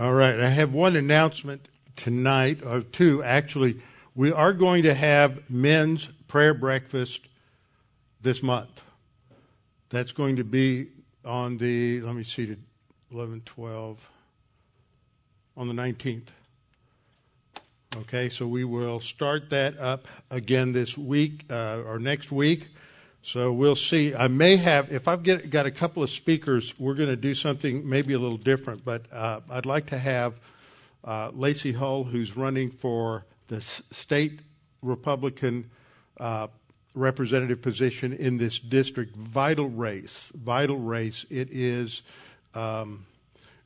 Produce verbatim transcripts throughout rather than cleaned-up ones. All right, I have one announcement tonight, or two actually. We are going to have men's prayer breakfast this month. That's going to be on the, let me see, eleven, twelve, on the nineteenth. Okay, so we will start that up again this week uh, or next week. So we'll see. I may have, if I've get, got a couple of speakers, we're going to do something maybe a little different. But uh, I'd like to have uh, Lacey Hull, who's running for the state Republican uh, representative position in this district. Vital race, vital race. It is, um,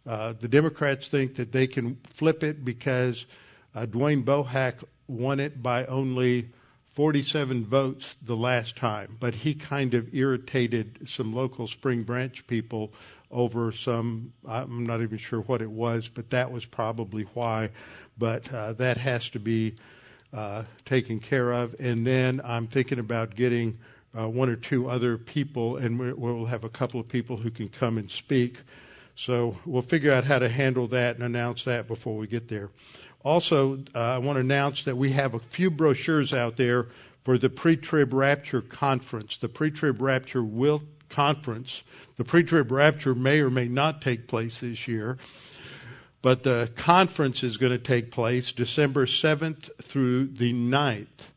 uh, the Democrats think that they can flip it because uh, Dwayne Bohac won it by only forty-seven votes the last time, but he kind of irritated some local Spring Branch people over some, I'm not even sure what it was, but that was probably why. But uh, that has to be uh, taken care of. And then I'm thinking about getting uh, one or two other people, and we'll have a couple of people who can come and speak. So we'll figure out how to handle that and announce that before we get there. Also, uh, I want to announce that we have a few brochures out there for the Pre-Trib Rapture Conference. The Pre-Trib Rapture will conference. The Pre-Trib Rapture may or may not take place this year, but the conference is going to take place December seventh through the ninth.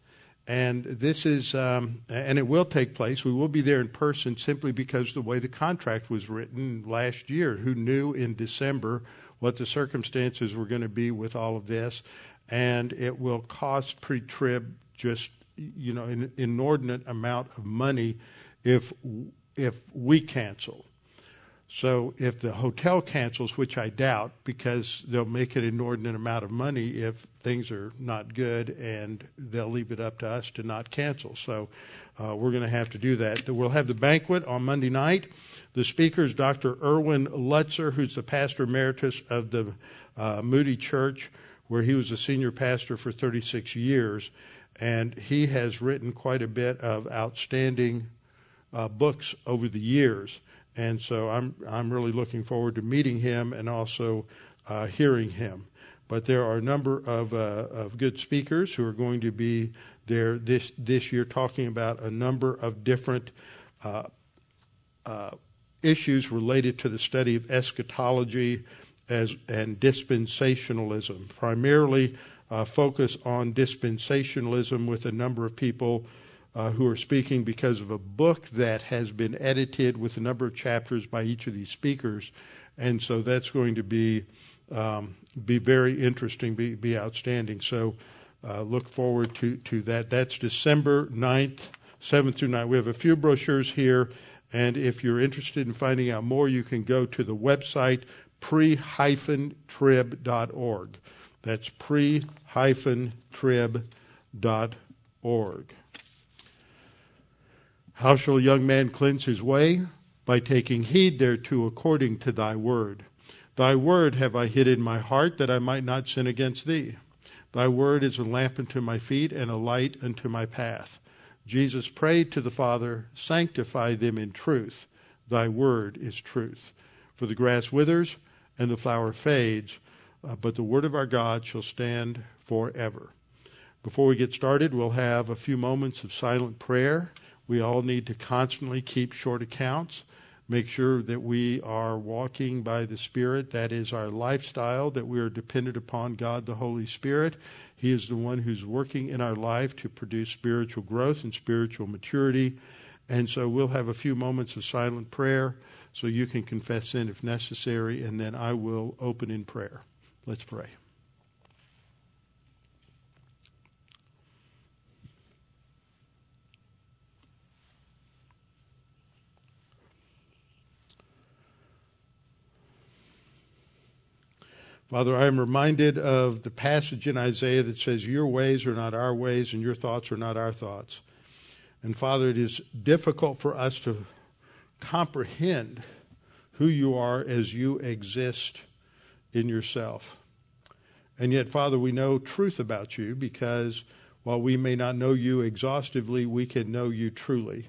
And this is, um, and it will take place. We will be there in person simply because the way the contract was written last year. Who knew in December what the circumstances were going to be with all of this? And it will cost pre-trib just, you know, an inordinate amount of money if if we cancel. So if the hotel cancels, which I doubt, because they'll make an inordinate amount of money if things are not good, and they'll leave it up to us to not cancel. So uh, we're going to have to do that. We'll have the banquet on Monday night. The speaker is Doctor Erwin Lutzer, who's the pastor emeritus of the uh, Moody Church, where he was a senior pastor for thirty-six years. And he has written quite a bit of outstanding uh, books over the years. And so I'm I'm really looking forward to meeting him and also uh, hearing him. But there are a number of uh, of good speakers who are going to be there this this year talking about a number of different uh, uh, issues related to the study of eschatology as and dispensationalism. Primarily uh, focus on dispensationalism with a number of people Uh, who are speaking because of a book that has been edited with a number of chapters by each of these speakers. And so that's going to be um, be very interesting, be, be outstanding. So uh, look forward to, to that. That's December ninth, seventh through ninth. We have a few brochures here. And if you're interested in finding out more, you can go to the website pre dash trib dot org. That's pre dash trib dot org. How shall a young man cleanse his way? By taking heed thereto according to thy word. Thy word have I hid in my heart, that I might not sin against thee. Thy word is a lamp unto my feet, and a light unto my path. Jesus prayed to the Father, sanctify them in truth. Thy word is truth. For the grass withers, and the flower fades, but the word of our God shall stand forever. Before we get started, we'll have a few moments of silent prayer. We all need to constantly keep short accounts, make sure that we are walking by the Spirit. That is our lifestyle, that we are dependent upon God, the Holy Spirit. He is the one who's working in our life to produce spiritual growth and spiritual maturity. And so we'll have a few moments of silent prayer so you can confess sin if necessary, and then I will open in prayer. Let's pray. Father, I am reminded of the passage in Isaiah that says, your ways are not our ways and your thoughts are not our thoughts. And Father, it is difficult for us to comprehend who you are as you exist in yourself. And yet, Father, we know truth about you because while we may not know you exhaustively, we can know you truly.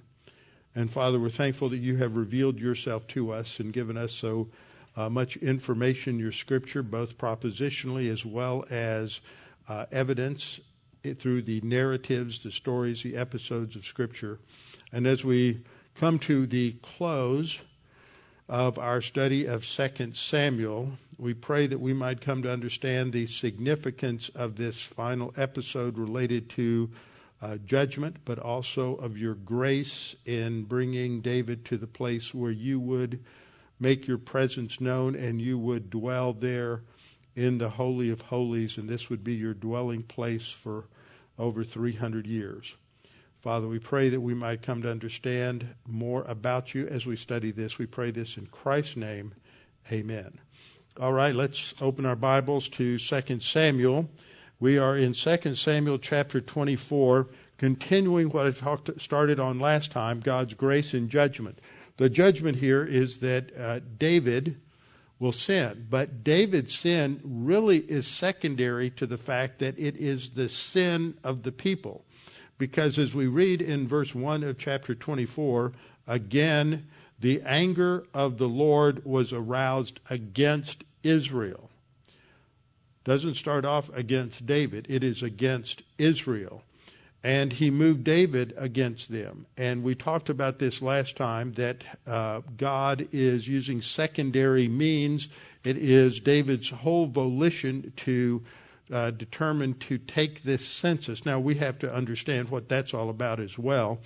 And Father, we're thankful that you have revealed yourself to us and given us so uh, much information in your scripture, both propositionally as well as uh, evidence through the narratives, the stories, the episodes of scripture. And as we come to the close of our study of Second Samuel, we pray that we might come to understand the significance of this final episode related to uh, judgment, but also of your grace in bringing David to the place where you would make your presence known and you would dwell there in the Holy of Holies, and this would be your dwelling place for over three hundred years. Father, we pray that we might come to understand more about you as we study this. We pray this in Christ's name. Amen. All right, let's open our Bibles to Second Samuel. We are in Second Samuel chapter twenty-four, continuing what I talked, started on last time, God's grace and judgment. The judgment here is that uh, David will sin, but David's sin really is secondary to the fact that it is the sin of the people. Because as we read in verse one of chapter twenty-four, again, the anger of the Lord was aroused against Israel. Doesn't start off against David. It is against Israel. And he moved David against them. And we talked about this last time, that uh, God is using secondary means. It is David's whole volition to Uh, determined to take this census. Now, we have to understand what that's all about as well.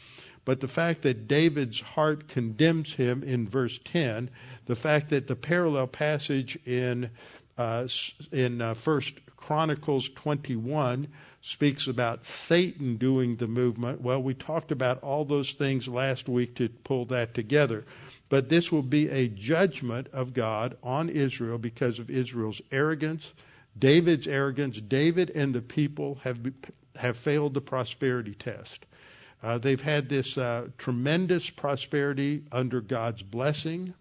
But the fact that David's heart condemns him in verse ten, the fact that the parallel passage in uh, in uh, First Chronicles twenty-one speaks about Satan doing the movement. Well, we talked about all those things last week to pull that together. But this will be a judgment of God on Israel because of Israel's arrogance, David's arrogance. David and the people have have failed the prosperity test. Uh, they've had this uh, tremendous prosperity under God's blessing.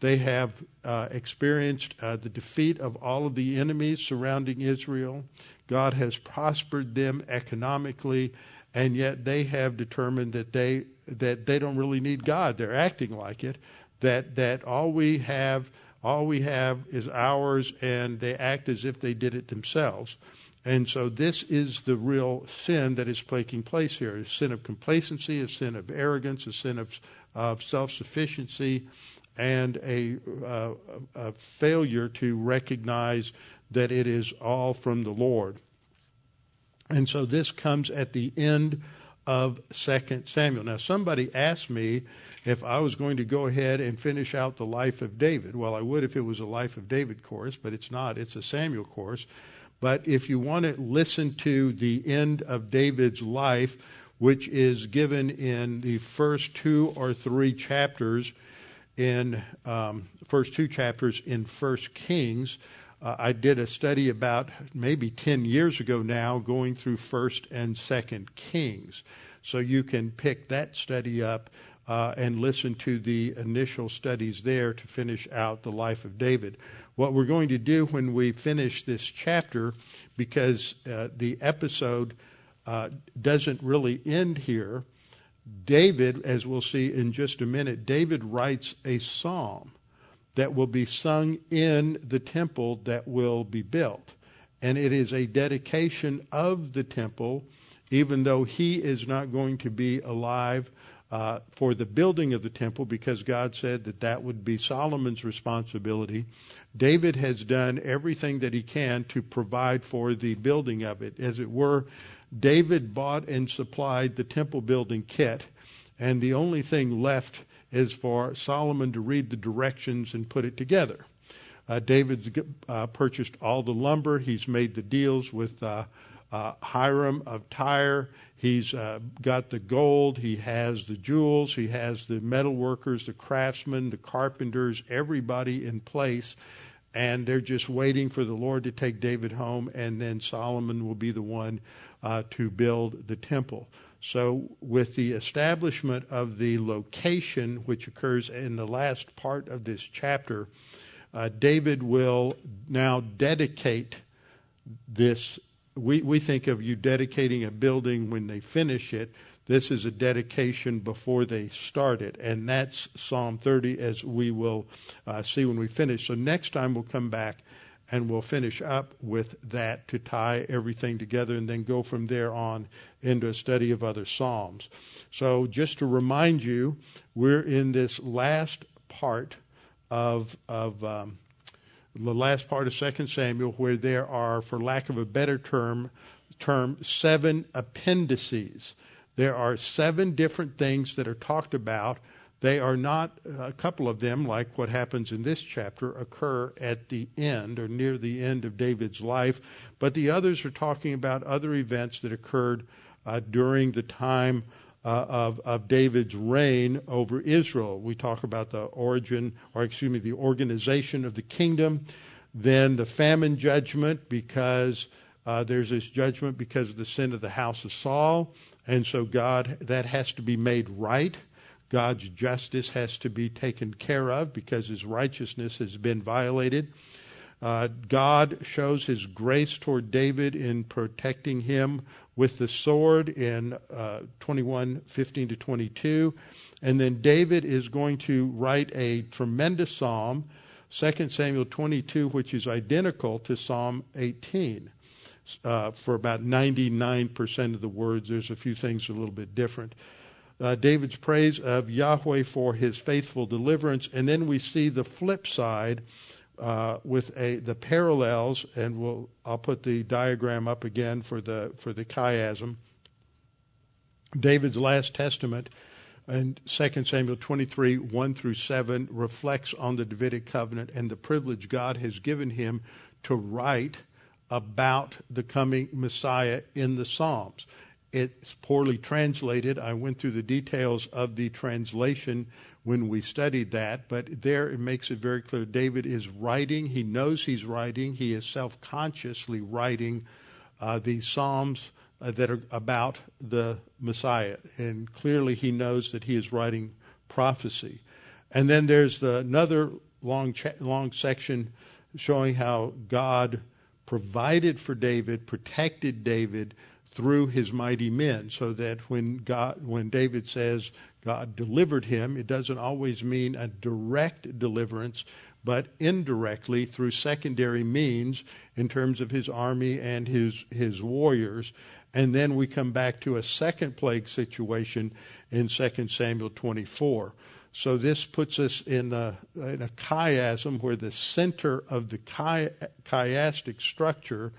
They have uh, experienced uh, the defeat of all of the enemies surrounding Israel. God has prospered them economically, and yet they have determined that they that they don't really need God. They're acting like it. That that all we have. All we have is ours, and they act as if they did it themselves. And so this is the real sin that is taking place here, a sin of complacency, a sin of arrogance, a sin of, of self-sufficiency, and a, uh, a failure to recognize that it is all from the Lord. And so this comes at the end of Second Samuel. Now, somebody asked me if I was going to go ahead and finish out the life of David. Well, I would if it was a life of David course, but it's not. It's a Samuel course. But if you want to listen to the end of David's life, which is given in the first two or three chapters in um, first two chapters in First Kings, uh, I did a study about maybe ten years ago now, going through First and Second Kings. So you can pick that study up Uh, and listen to the initial studies there to finish out the life of David. What we're going to do when we finish this chapter, because uh, the episode uh, doesn't really end here, David, as we'll see in just a minute, David writes a psalm that will be sung in the temple that will be built. And it is a dedication of the temple, even though he is not going to be alive Uh, for the building of the temple, because God said that that would be Solomon's responsibility. David has done everything that he can to provide for the building of it. As it were, David bought and supplied the temple building kit, and the only thing left is for Solomon to read the directions and put it together. Uh, David's uh, purchased all the lumber. He's made the deals with uh, uh, Hiram of Tyre. He's uh, got the gold, he has the jewels, he has the metal workers, the craftsmen, the carpenters, everybody in place, and they're just waiting for the Lord to take David home, and then Solomon will be the one uh, to build the temple. So with the establishment of the location, which occurs in the last part of this chapter, uh, David will now dedicate this. We we think of you dedicating a building when they finish it. This is a dedication before they start it, and that's Psalm thirty, as we will uh, see when we finish. So next time we'll come back and we'll finish up with that to tie everything together and then go from there on into a study of other Psalms. So just to remind you, we're in this last part of of um, the last part of Second Samuel, where there are, for lack of a better term, term seven appendices. There are seven different things that are talked about. They are not, a couple of them, like what happens in this chapter, occur at the end or near the end of David's life, but the others are talking about other events that occurred uh, during the time uh, of, of David's reign over Israel. We talk about the origin, or excuse me, the organization of the kingdom, then the famine judgment, because uh, there's this judgment because of the sin of the house of Saul. And so God, that has to be made right. God's justice has to be taken care of because his righteousness has been violated. Uh, God shows his grace toward David in protecting him with the sword in uh, twenty-one, fifteen to twenty-two. And then David is going to write a tremendous psalm, Second Samuel twenty-two, which is identical to Psalm eighteen. Uh, for about ninety-nine percent of the words. There's a few things a little bit different. Uh, David's praise of Yahweh for his faithful deliverance, and then we see the flip side uh, with a, the parallels, and we'll I'll put the diagram up again for the for the chiasm. David's last testament in Second Samuel twenty-three, one through seven reflects on the Davidic covenant and the privilege God has given him to write about the coming Messiah in the Psalms. It's poorly translated. I went through the details of the translation when we studied that, but there it makes it very clear. David is writing. He knows he's writing. He is self-consciously writing uh, these Psalms uh, that are about the Messiah, and clearly he knows that he is writing prophecy. And then there's the, another long, cha- long section showing how God provided for David, protected David through his mighty men, so that when God, when David says God delivered him, it doesn't always mean a direct deliverance, but indirectly through secondary means in terms of his army and his, his warriors. And then we come back to a second plague situation in Second Samuel twenty-four. So this puts us in a, in a chiasm where the center of the chi, chiastic structure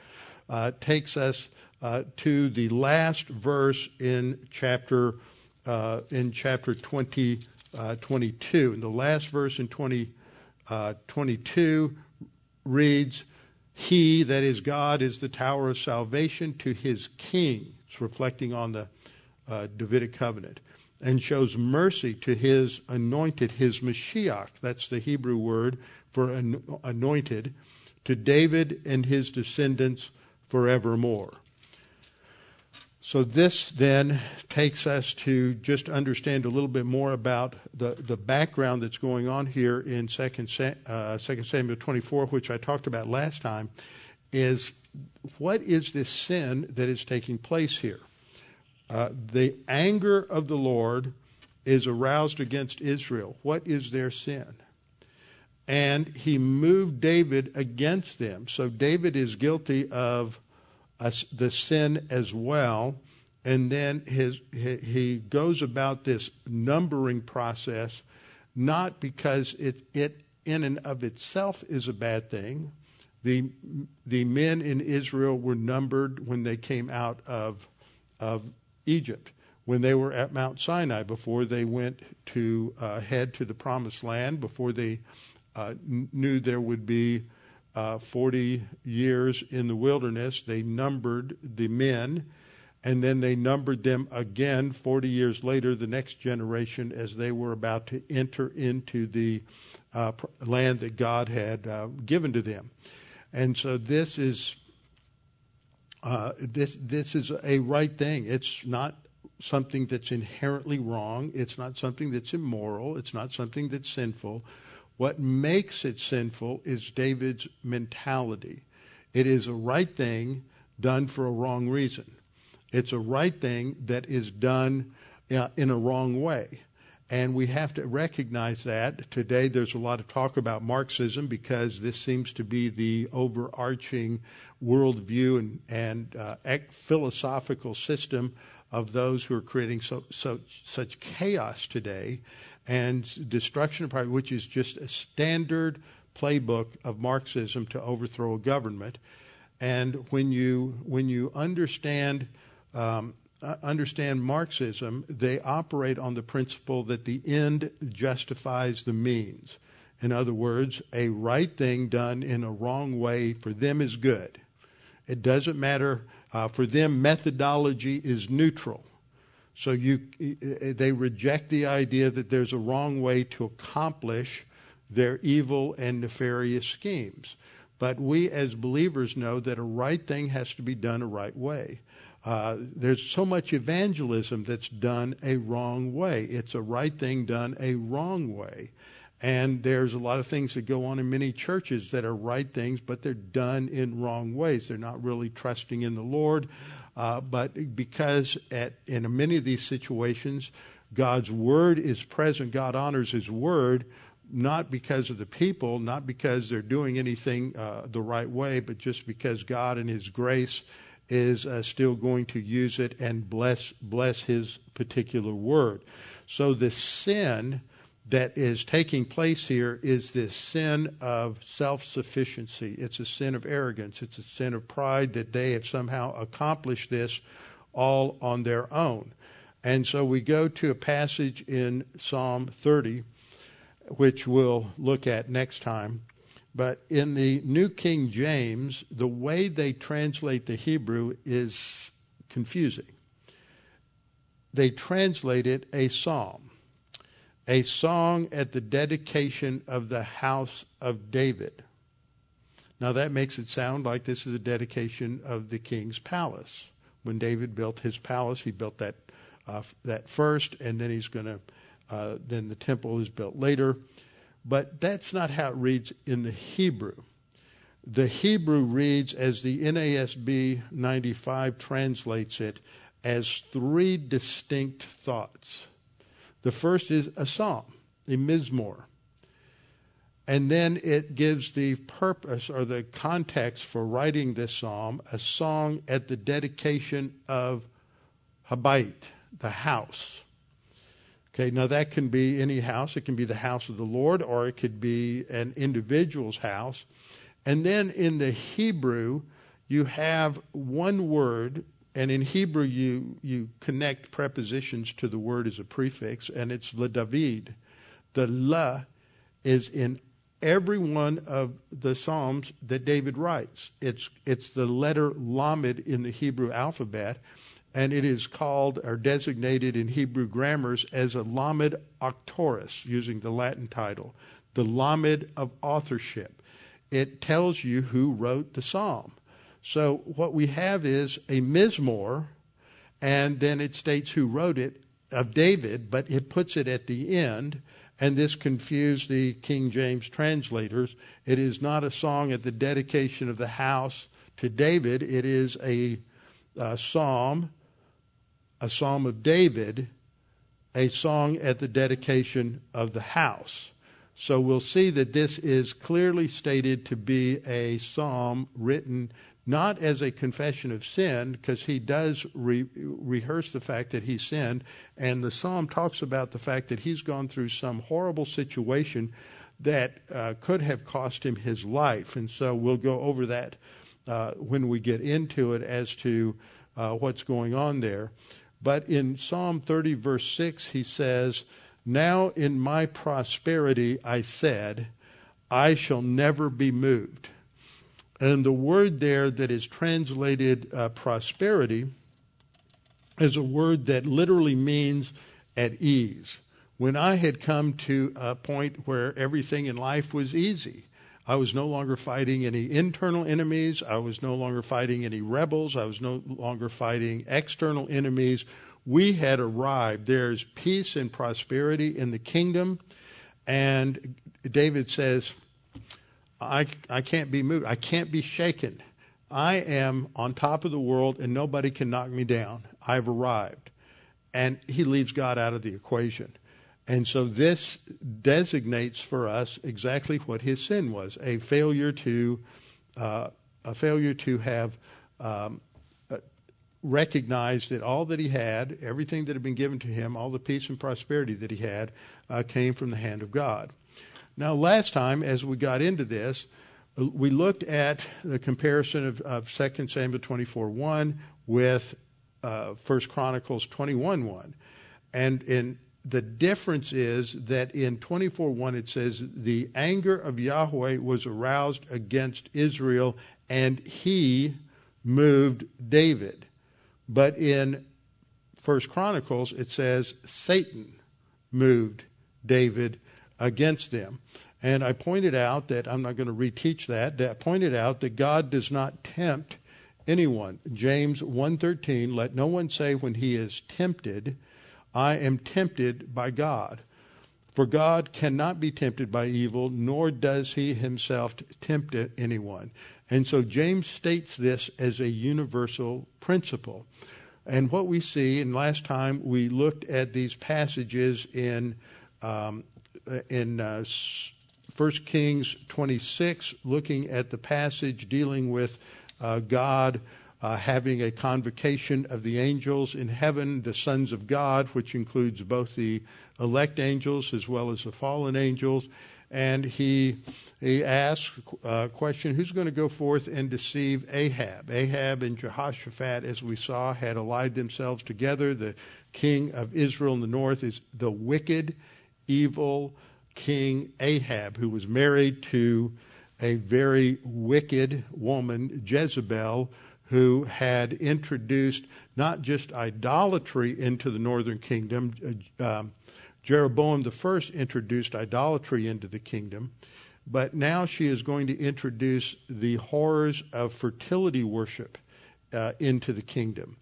uh, takes us uh, to the last verse in chapter uh, in chapter twenty, uh, twenty-two. And the last verse in twenty, uh, twenty-two reads, "He, that is God, is the tower of salvation to his king." It's reflecting on the uh, Davidic covenant. "And shows mercy to his anointed," his Mashiach. That's the Hebrew word for anointed, "to David and his descendants forevermore." So this then takes us to just understand a little bit more about the, the background that's going on here in Second Samuel twenty-four, which I talked about last time, is what is this sin that is taking place here? Uh, the anger of the Lord is aroused against Israel. What is their sin? And he moved David against them. So David is guilty of uh, the sin as well. And then his, he, he goes about this numbering process, not because it, it in and of itself is a bad thing. The, the men in Israel were numbered when they came out of, of Egypt, when they were at Mount Sinai, before they went to uh, head to the Promised Land, before they uh, knew there would be uh, forty years in the wilderness. They numbered the men, and then they numbered them again forty years later, the next generation, as they were about to enter into the uh, land that God had uh, given to them. And so this is Uh, this this is a right thing. It's not something that's inherently wrong. It's not something that's immoral. It's not something that's sinful. What makes it sinful is David's mentality. It is a right thing done for a wrong reason. It's a right thing that is done uh, in a wrong way. And we have to recognize that. Today there's a lot of talk about Marxism because this seems to be the overarching worldview and, and uh, philosophical system of those who are creating so, so such chaos today and destruction of property, which is just a standard playbook of Marxism to overthrow a government. And when you when you understand um, Uh, understand Marxism, they operate on the principle that the end justifies the means. In other words, a right thing done in a wrong way for them is good. It doesn't matter. Uh, for them, methodology is neutral. So you, they reject the idea that there's a wrong way to accomplish their evil and nefarious schemes. But we as believers know that a right thing has to be done a right way. Uh, there's so much evangelism that's done a wrong way. It's a right thing done a wrong way. And there's a lot of things that go on in many churches that are right things, but they're done in wrong ways. They're not really trusting in the Lord. Uh, but because at, in many of these situations, God's word is present. God honors his word, not because of the people, not because they're doing anything uh, the right way, but just because God in his grace is uh, still going to use it and bless bless his particular word. So the sin that is taking place here is this sin of self-sufficiency. It's a sin of arrogance. It's a sin of pride that they have somehow accomplished this all on their own. And so we go to a passage in Psalm thirty, which we'll look at next time. But in the New King James, the way they translate the Hebrew is confusing. They translate it a psalm, a song at the dedication of the house of David. Now that makes it sound like this is a dedication of the king's palace. When David built his palace, he built that uh, that first, and then he's going to uh, then the temple is built later. But that's not how it reads in the Hebrew. The Hebrew reads, as the N A S B ninety-five translates it, as three distinct thoughts. The first is a psalm, a mizmor. And then it gives the purpose or the context for writing this psalm, a song at the dedication of Habait, the house. Okay, now that can be any house. It can be the house of the Lord, or it could be an individual's house. And then in the Hebrew, you have one word, and in Hebrew you, you connect prepositions to the word as a prefix, and it's LaDavid. The La is in every one of the Psalms that David writes. It's, it's the letter Lamed in the Hebrew alphabet, and it is called or designated in Hebrew grammars as a Lamed Auctoris, using the Latin title, the Lamed of authorship. It tells you who wrote the psalm. So what we have is a mizmor, and then it states who wrote it, of David, but it puts it at the end, and this confused the King James translators. It is not a song at the dedication of the house to David. It is a uh, psalm, a psalm of David, a song at the dedication of the house. So we'll see that this is clearly stated to be a psalm written not as a confession of sin, because he does re- rehearse the fact that he sinned, and the psalm talks about the fact that he's gone through some horrible situation that uh, could have cost him his life. And so we'll go over that uh, when we get into it as to uh, what's going on there. But in Psalm thirty, verse six, he says, "Now in my prosperity I said, I shall never be moved." And the word there that is translated uh, prosperity is a word that literally means at ease. When I had come to a point where everything in life was easy, I was no longer fighting any internal enemies. I was no longer fighting any rebels. I was no longer fighting external enemies. We had arrived. There's peace and prosperity in the kingdom. And David says, I, I can't be moved. I can't be shaken. I am on top of the world and nobody can knock me down. I've arrived. And he leaves God out of the equation. And so this designates for us exactly what his sin was, a failure to uh, a failure to have um, uh, recognized that all that he had, everything that had been given to him, all the peace and prosperity that he had, uh, came from the hand of God. Now, last time, as we got into this, we looked at the comparison of, of Second Samuel twenty-four one with uh, First Chronicles twenty-one one. And in the difference is that in twenty-four one it says, the anger of Yahweh was aroused against Israel, and he moved David. But in First Chronicles it says, Satan moved David against them. And I pointed out that, I'm not going to reteach that, that I pointed out that God does not tempt anyone. James one thirteen, let no one say when he is tempted, I am tempted by God. For God cannot be tempted by evil, nor does he himself tempt anyone. And so James states this as a universal principle. And what we see, and last time we looked at these passages in um, in uh, First Kings twenty-six, looking at the passage dealing with uh, God Uh, having a convocation of the angels in heaven, the sons of God, which includes both the elect angels as well as the fallen angels. And he he asks a question, who's going to go forth and deceive Ahab? Ahab and Jehoshaphat, as we saw, had allied themselves together. The king of Israel in the north is the wicked, evil king Ahab, who was married to a very wicked woman, Jezebel, who had introduced not just idolatry into the northern kingdom. Um, Jeroboam the First introduced idolatry into the kingdom, but now she is going to introduce the horrors of fertility worship uh, into the kingdom,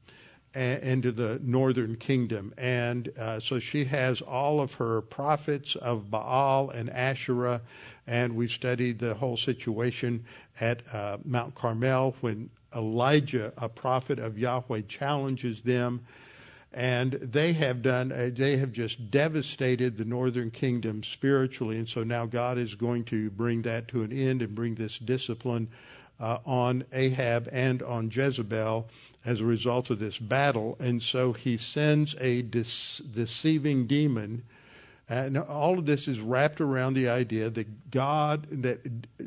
uh, into the northern kingdom. And uh, so she has all of her prophets of Baal and Asherah, and we studied the whole situation at uh, Mount Carmel when Elijah, a prophet of Yahweh, challenges them, and they have done. A, they have just devastated the northern kingdom spiritually, and so now God is going to bring that to an end and bring this discipline uh, on Ahab and on Jezebel as a result of this battle. And so He sends a dis- deceiving demon. And all of this is wrapped around the idea that God, that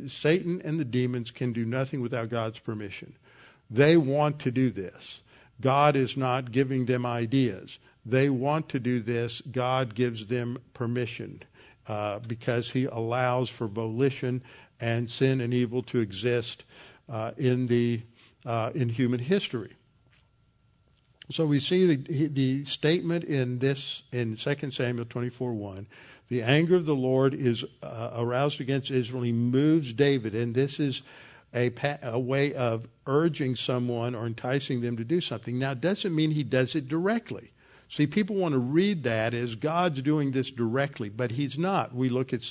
Satan and the demons can do nothing without God's permission. They want to do this. God is not giving them ideas. They want to do this. God gives them permission uh, because he allows for volition and sin and evil to exist uh, in the uh, in human history. So we see the, the statement in this in Second Samuel twenty-four one, the anger of the Lord is uh, aroused against Israel. He moves David, and this is A, pa- a way of urging someone or enticing them to do something. Now, it doesn't mean he does it directly. See, people want to read that as God's doing this directly, but he's not. We look at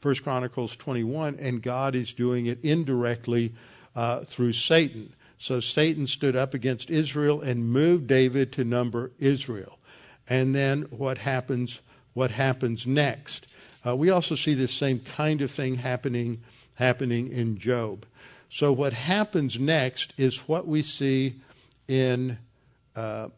First Chronicles twenty-one, and God is doing it indirectly uh, through Satan. So Satan stood up against Israel and moved David to number Israel. And then what happens, what happens next? Uh, we also see this same kind of thing happening, happening in Job. So what happens next is what we see in uh,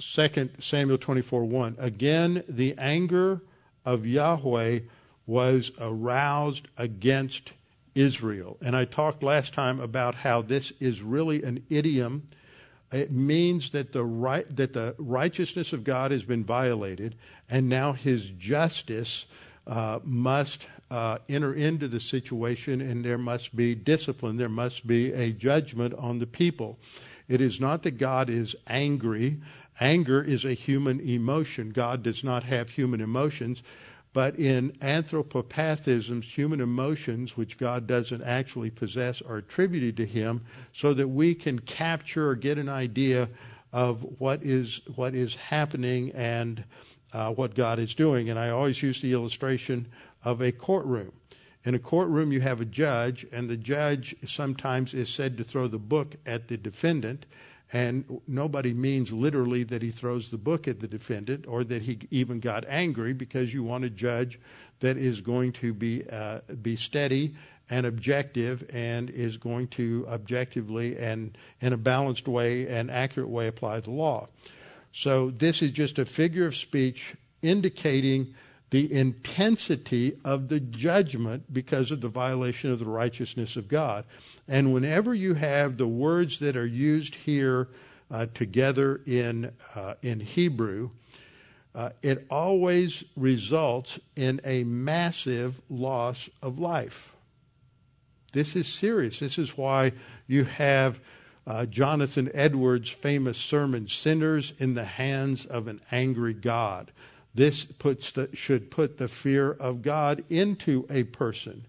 Second Samuel twenty-four one. Again, the anger of Yahweh was aroused against Israel. And I talked last time about how this is really an idiom. It means that the right, that the righteousness of God has been violated, and now his justice uh, must Uh, enter into the situation, and there must be discipline. There must be a judgment on the people. It is not that God is angry. Anger is a human emotion. God does not have human emotions. But in anthropopathisms, human emotions, which God doesn't actually possess, are attributed to him so that we can capture or get an idea of what is, what is happening and uh, what God is doing. And I always use the illustration of a courtroom. In a courtroom, you have a judge, and the judge sometimes is said to throw the book at the defendant, and nobody means literally that he throws the book at the defendant or that he even got angry, because you want a judge that is going to be uh, be steady and objective and is going to objectively and in a balanced way and accurate way apply the law. So this is just a figure of speech indicating the intensity of the judgment because of the violation of the righteousness of God. And whenever you have the words that are used here uh, together in uh, in Hebrew, uh, it always results in a massive loss of life. This is serious. This is why you have uh, Jonathan Edwards' famous sermon, "Sinners in the Hands of an Angry God." This puts the, should put the fear of God into a person.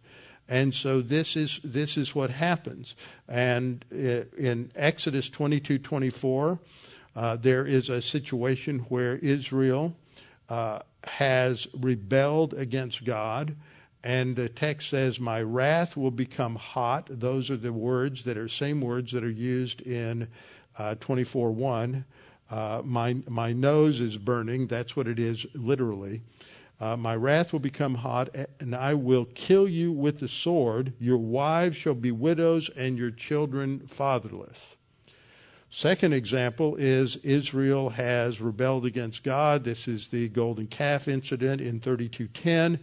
And so this is this is what happens. And in Exodus twenty-two twenty-four, uh, there is a situation where Israel uh, has rebelled against God. And the text says, "My wrath will become hot." Those are the words that are same words that are used in uh, twenty-four one. Uh, my my nose is burning. That's what it is literally. Uh, my wrath will become hot, and I will kill you with the sword. Your wives shall be widows, and your children fatherless. Second example is Israel has rebelled against God. This is the golden calf incident in thirty-two ten.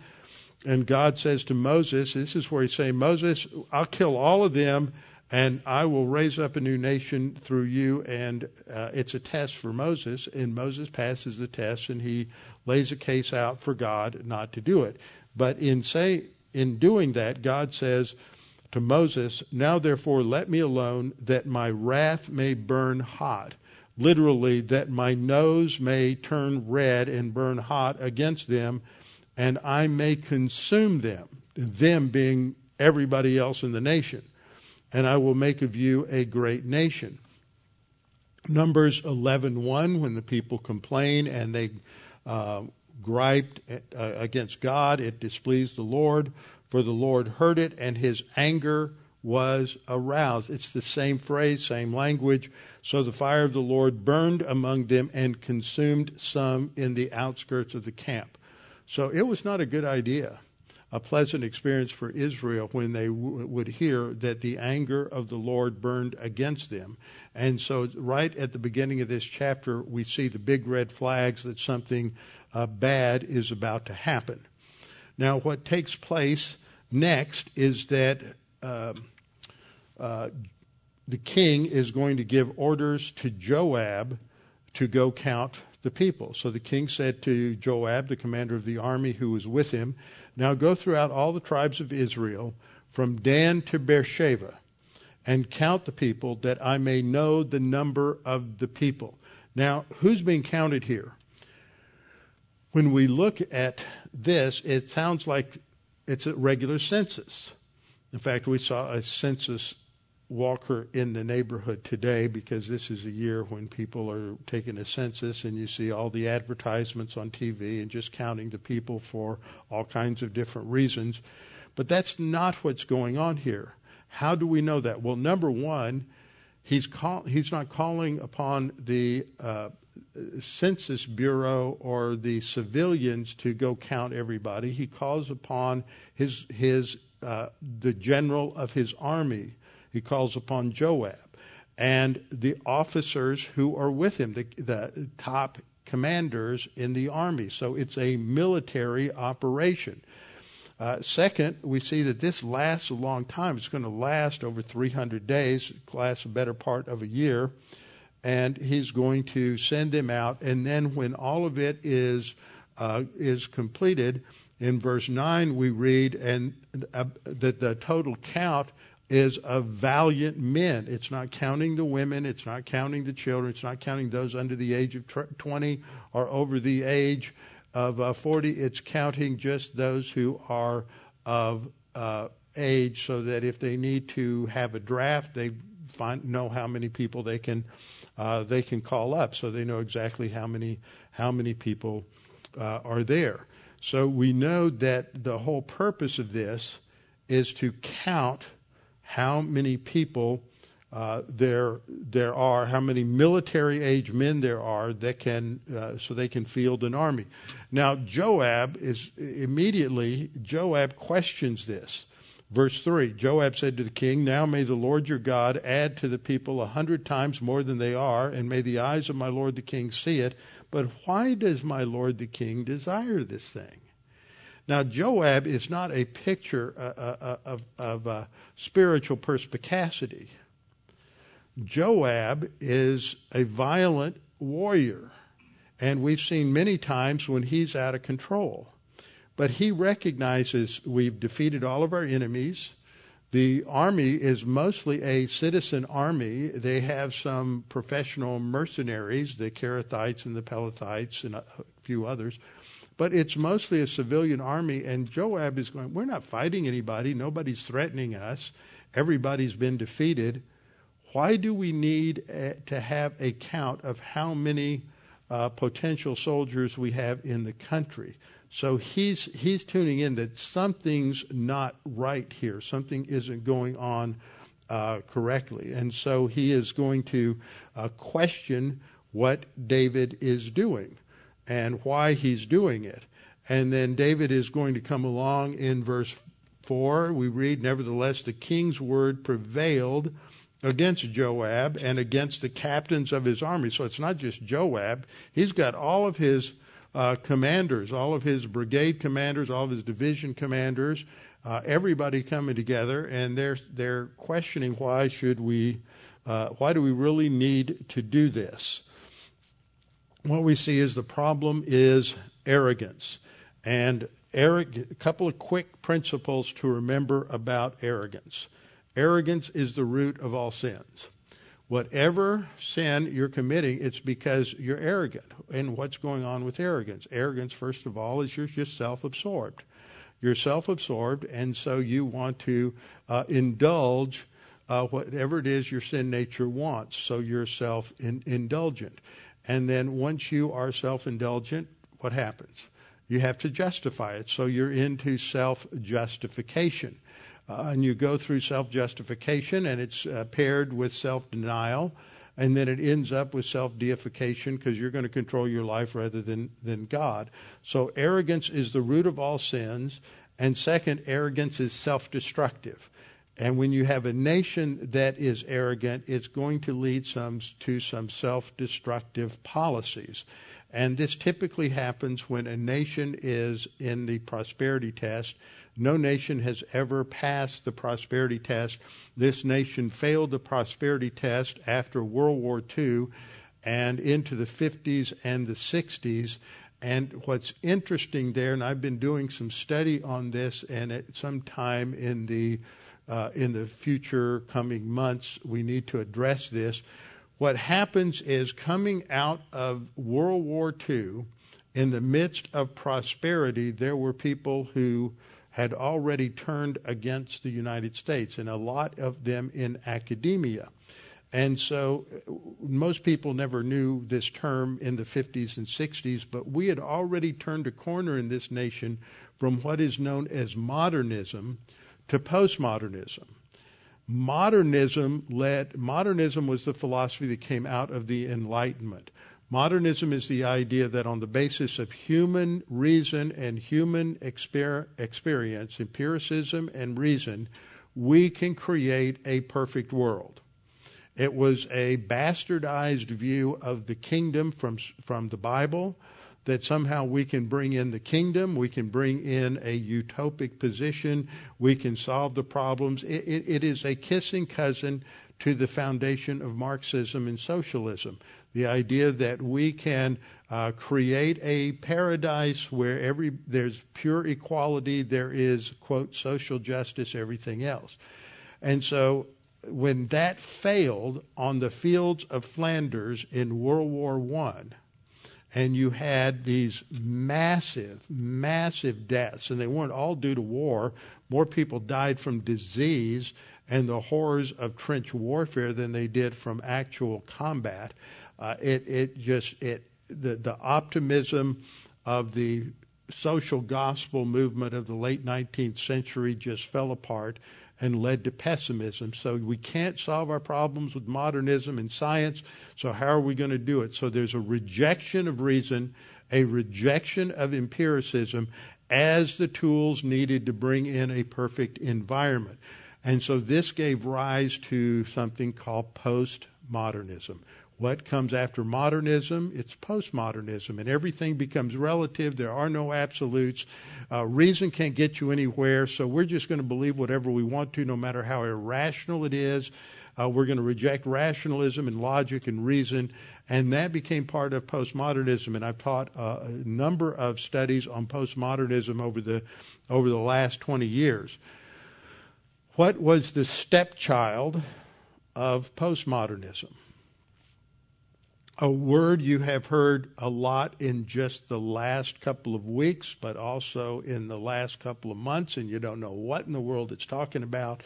And God says to Moses, this is where he's saying, "Moses, I'll kill all of them, and I will raise up a new nation through you." And uh, it's a test for Moses, and Moses passes the test, and he lays a case out for God not to do it. But in say in doing that, God says to Moses, "Now therefore let me alone, that my wrath may burn hot." Literally, that my nose may turn red and burn hot against them, and I may consume them, them being everybody else in the nation. "And I will make of you a great nation." Numbers eleven one, when the people complain and they uh, griped uh, against God, it displeased the Lord, for the Lord heard it, and his anger was aroused. It's the same phrase, same language. So the fire of the Lord burned among them and consumed some in the outskirts of the camp. So it was not a good idea, a pleasant experience for Israel when they w- would hear that the anger of the Lord burned against them. And so right at the beginning of this chapter, we see the big red flags that something uh, bad is about to happen. Now, what takes place next is that uh, uh, the king is going to give orders to Joab to go count the people. So the king said to Joab, the commander of the army who was with him, "Now go throughout all the tribes of Israel, from Dan to Beersheba, and count the people, that I may know the number of the people." Now, who's being counted here? When we look at this, it sounds like it's a regular census. In fact, we saw a census walker in the neighborhood today, because this is a year when people are taking a census, and you see all the advertisements on T V and just counting the people for all kinds of different reasons. But that's not what's going on here. How do we know that? Well, number one, he's call, he's not calling upon the uh, Census Bureau or the civilians to go count everybody. He calls upon his his uh, the general of his army. He calls upon Joab and the officers who are with him, the, the top commanders in the army. So it's a military operation. Uh, second, we see that this lasts a long time. It's going to last over three hundred days, lasts a better part of a year. And he's going to send them out. And then when all of it is uh, is completed, in verse nine we read and uh, that the total count is of valiant men. It's not counting the women. It's not counting the children. It's not counting those under the age of twenty or over the age of uh, forty. It's counting just those who are of uh, age, so that if they need to have a draft, they find know how many people they can uh, they can call up, so they know exactly how many how many people uh, are there. So we know that the whole purpose of this is to count how many people uh, there there are, how many military-age men there are that can, uh, so they can field an army. Now, Joab is immediately Joab questions this. Verse three, Joab said to the king, "Now may the Lord your God add to the people a hundred times more than they are, and may the eyes of my lord the king see it. But why does my lord the king desire this thing?" Now, Joab is not a picture uh, of, of uh, spiritual perspicacity. Joab is a violent warrior, and we've seen many times when he's out of control. But he recognizes we've defeated all of our enemies. The army is mostly a citizen army. They have some professional mercenaries, the Kerethites and the Pelethites and a few others. But it's mostly a civilian army, and Joab is going, we're not fighting anybody. Nobody's threatening us. Everybody's been defeated. Why do we need to have a count of how many uh, potential soldiers we have in the country? So he's he's tuning in that something's not right here. Something isn't going on uh, correctly. And so he is going to uh, question what David is doing and why he's doing it. And then David is going to come along in verse four. We read, "Nevertheless, the king's word prevailed against Joab and against the captains of his army." So it's not just Joab. He's got all of his Uh, commanders, all of his brigade commanders, all of his division commanders, uh, everybody coming together, and they're they're questioning why should we, uh, why do we really need to do this? What we see is the problem is arrogance, and arrogance. A couple of quick principles to remember about arrogance: arrogance is the root of all sins. Whatever sin you're committing, it's because you're arrogant. And what's going on with arrogance? Arrogance, first of all, is you're just self-absorbed. You're self-absorbed, and so you want to uh, indulge uh, whatever it is your sin nature wants. So you're self-indulgent. And then once you are self-indulgent, what happens? You have to justify it. So you're into self-justification. Uh, and you go through self-justification, and it's uh, paired with self-denial, and then it ends up with self-deification because you're going to control your life rather than, than God. So arrogance is the root of all sins, and second, arrogance is self-destructive. And when you have a nation that is arrogant, it's going to lead some to some self-destructive policies. And this typically happens when a nation is in the prosperity test. No nation has ever passed the prosperity test. This nation failed the prosperity test after World War Two and into the fifties and the sixties. And what's interesting there, and I've been doing some study on this, and at some time in the, uh, in the future coming months, we need to address this. What happens is coming out of World War Two, in the midst of prosperity, there were people who had already turned against the United States, and a lot of them in academia. And so most people never knew this term in the fifties and sixties, but we had already turned a corner in this nation from what is known as modernism to postmodernism. Modernism led, modernism was the philosophy that came out of the Enlightenment. Modernism is the idea that on the basis of human reason and human exper- experience, empiricism and reason, we can create a perfect world. It was a bastardized view of the kingdom from, from the Bible, that somehow we can bring in the kingdom, we can bring in a utopic position, we can solve the problems. It, it, it is a kissing cousin to the foundation of Marxism and socialism. The idea that we can uh, create a paradise where every there's pure equality, there is, quote, social justice, everything else. And so when that failed on the fields of Flanders in World War One, and you had these massive, massive deaths, and they weren't all due to war. More people died from disease and the horrors of trench warfare than they did from actual combat. Uh, it, it just, it, the, the optimism of the social gospel movement of the late nineteenth century just fell apart and led to pessimism. So we can't solve our problems with modernism and science, so how are we going to do it? So there's a rejection of reason, a rejection of empiricism as the tools needed to bring in a perfect environment. And so this gave rise to something called postmodernism. What comes after modernism? It's postmodernism, and everything becomes relative. There are no absolutes. Uh, reason can't get you anywhere, so we're just going to believe whatever we want to, no matter how irrational it is. Uh, we're going to reject rationalism and logic and reason, and that became part of postmodernism. And I've taught uh, a number of studies on postmodernism over the over the last twenty years. What was the stepchild of postmodernism? A word you have heard a lot in just the last couple of weeks, but also in the last couple of months, and you don't know what in the world it's talking about,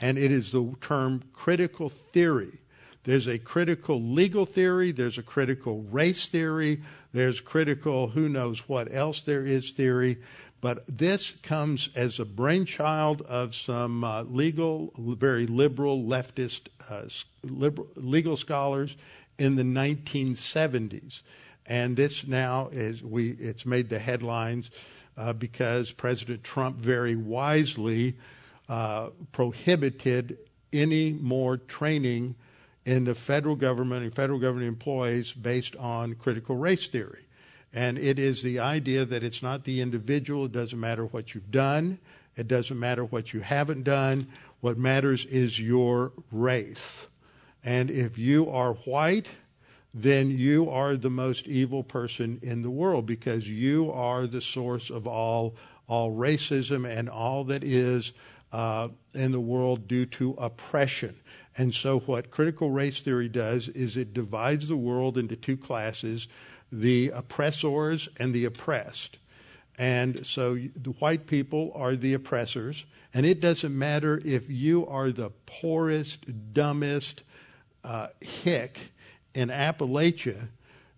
and it is the term critical theory. There's a critical legal theory, there's a critical race theory, there's critical who knows what else there is theory, but this comes as a brainchild of some uh, legal, very liberal leftist uh, liberal, legal scholars in the nineteen seventies, and this now is we it's made the headlines uh, because President Trump very wisely uh, prohibited any more training in the federal government and federal government employees based on critical race theory. And it is the idea that it's not the individual, it doesn't matter what you've done, it doesn't matter what you haven't done, what matters is your race. And if you are white, then you are the most evil person in the world because you are the source of all all racism and all that is uh, in the world due to oppression. And so what critical race theory does is it divides the world into two classes, the oppressors and the oppressed. And so the white people are the oppressors, and it doesn't matter if you are the poorest, dumbest, Uh, hick in Appalachia,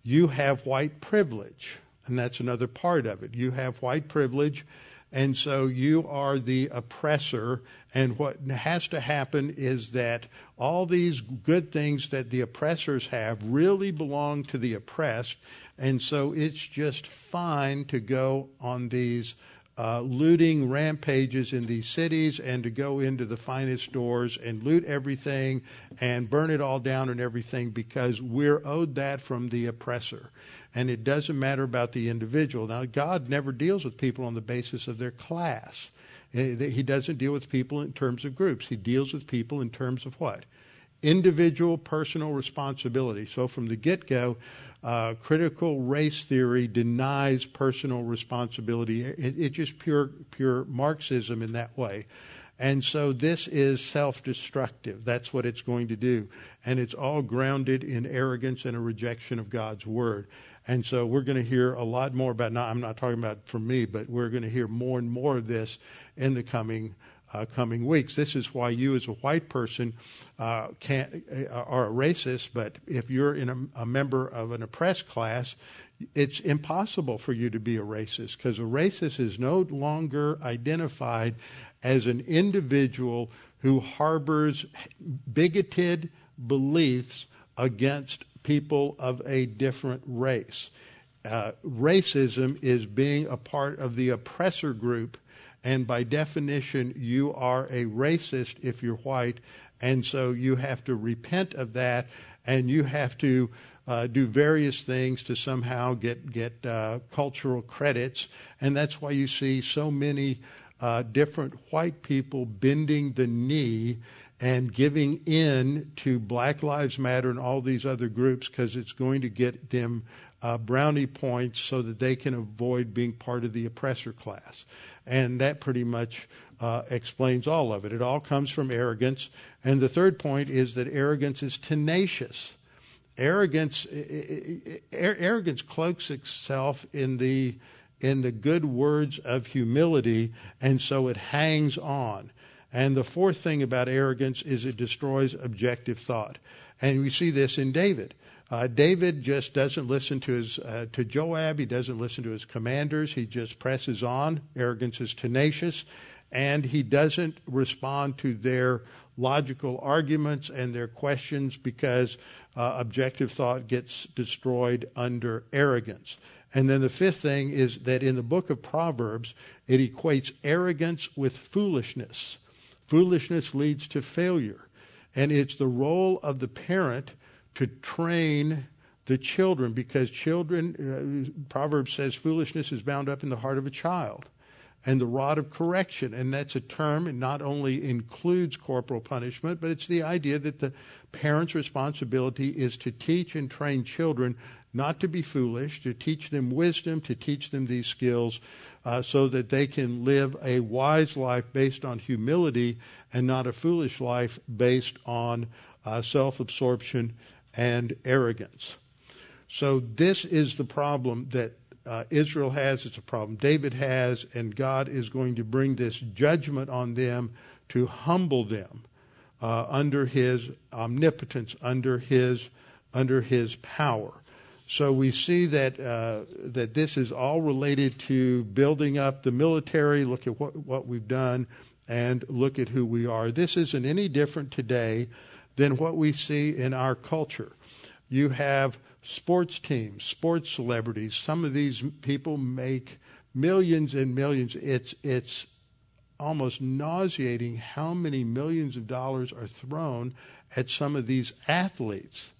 you have white privilege, and that's another part of it. You have white privilege, and so you are the oppressor, and what has to happen is that all these good things that the oppressors have really belong to the oppressed, and so it's just fine to go on these Uh, looting rampages in these cities and to go into the finest stores and loot everything and burn it all down and everything because we're owed that from the oppressor. And it doesn't matter about the individual. Now, God never deals with people on the basis of their class. He doesn't deal with people in terms of groups. He deals with people in terms of what? Individual personal responsibility. So from the get-go, Uh, critical race theory denies personal responsibility. It, it's just pure, pure Marxism in that way. And so this is self-destructive. That's what it's going to do. And it's all grounded in arrogance and a rejection of God's word. And so we're going to hear a lot more about, now I'm not talking about from me, but we're going to hear more and more of this in the coming Uh, coming weeks. This is why you as a white person uh, can't, uh, are a racist, but if you're in a, a member of an oppressed class, it's impossible for you to be a racist because a racist is no longer identified as an individual who harbors bigoted beliefs against people of a different race. Uh, racism is being a part of the oppressor group, and by definition, you are a racist if you're white, and so you have to repent of that, and you have to uh, do various things to somehow get, get uh, cultural credits, and that's why you see so many uh, different white people bending the knee and giving in to Black Lives Matter and all these other groups because it's going to get them Uh, brownie points so that they can avoid being part of the oppressor class. And that pretty much uh, explains all of it. It all comes from arrogance. And the third point is that arrogance is tenacious. Arrogance arrogance cloaks itself in the in the good words of humility, and so it hangs on. And the fourth thing about arrogance is it destroys objective thought. And we see this in David. Uh, David just doesn't listen to his uh, to Joab. He doesn't listen to his commanders. He just presses on. Arrogance is tenacious, and he doesn't respond to their logical arguments and their questions because uh, objective thought gets destroyed under arrogance. And then the fifth thing is that in the book of Proverbs, it equates arrogance with foolishness. Foolishness leads to failure. And it's the role of the parent to train the children, because children, uh, Proverbs says, foolishness is bound up in the heart of a child, and the rod of correction. And that's a term, and not only includes corporal punishment, but it's the idea that the parent's responsibility is to teach and train children not to be foolish, to teach them wisdom, to teach them these skills, uh, so that they can live a wise life based on humility and not a foolish life based on uh, self-absorption and arrogance. So this is the problem that Uh, Israel has, it's a problem David has, and God is going to bring this judgment on them to humble them uh, under his omnipotence, under his under his power. So we see that uh, that this is all related to building up the military. Look at what what we've done, and look at who we are. This isn't any different today than what we see in our culture. You have sports teams, sports celebrities. Some of these people make millions and millions. It's it's almost nauseating how many millions of dollars are thrown at some of these athletes.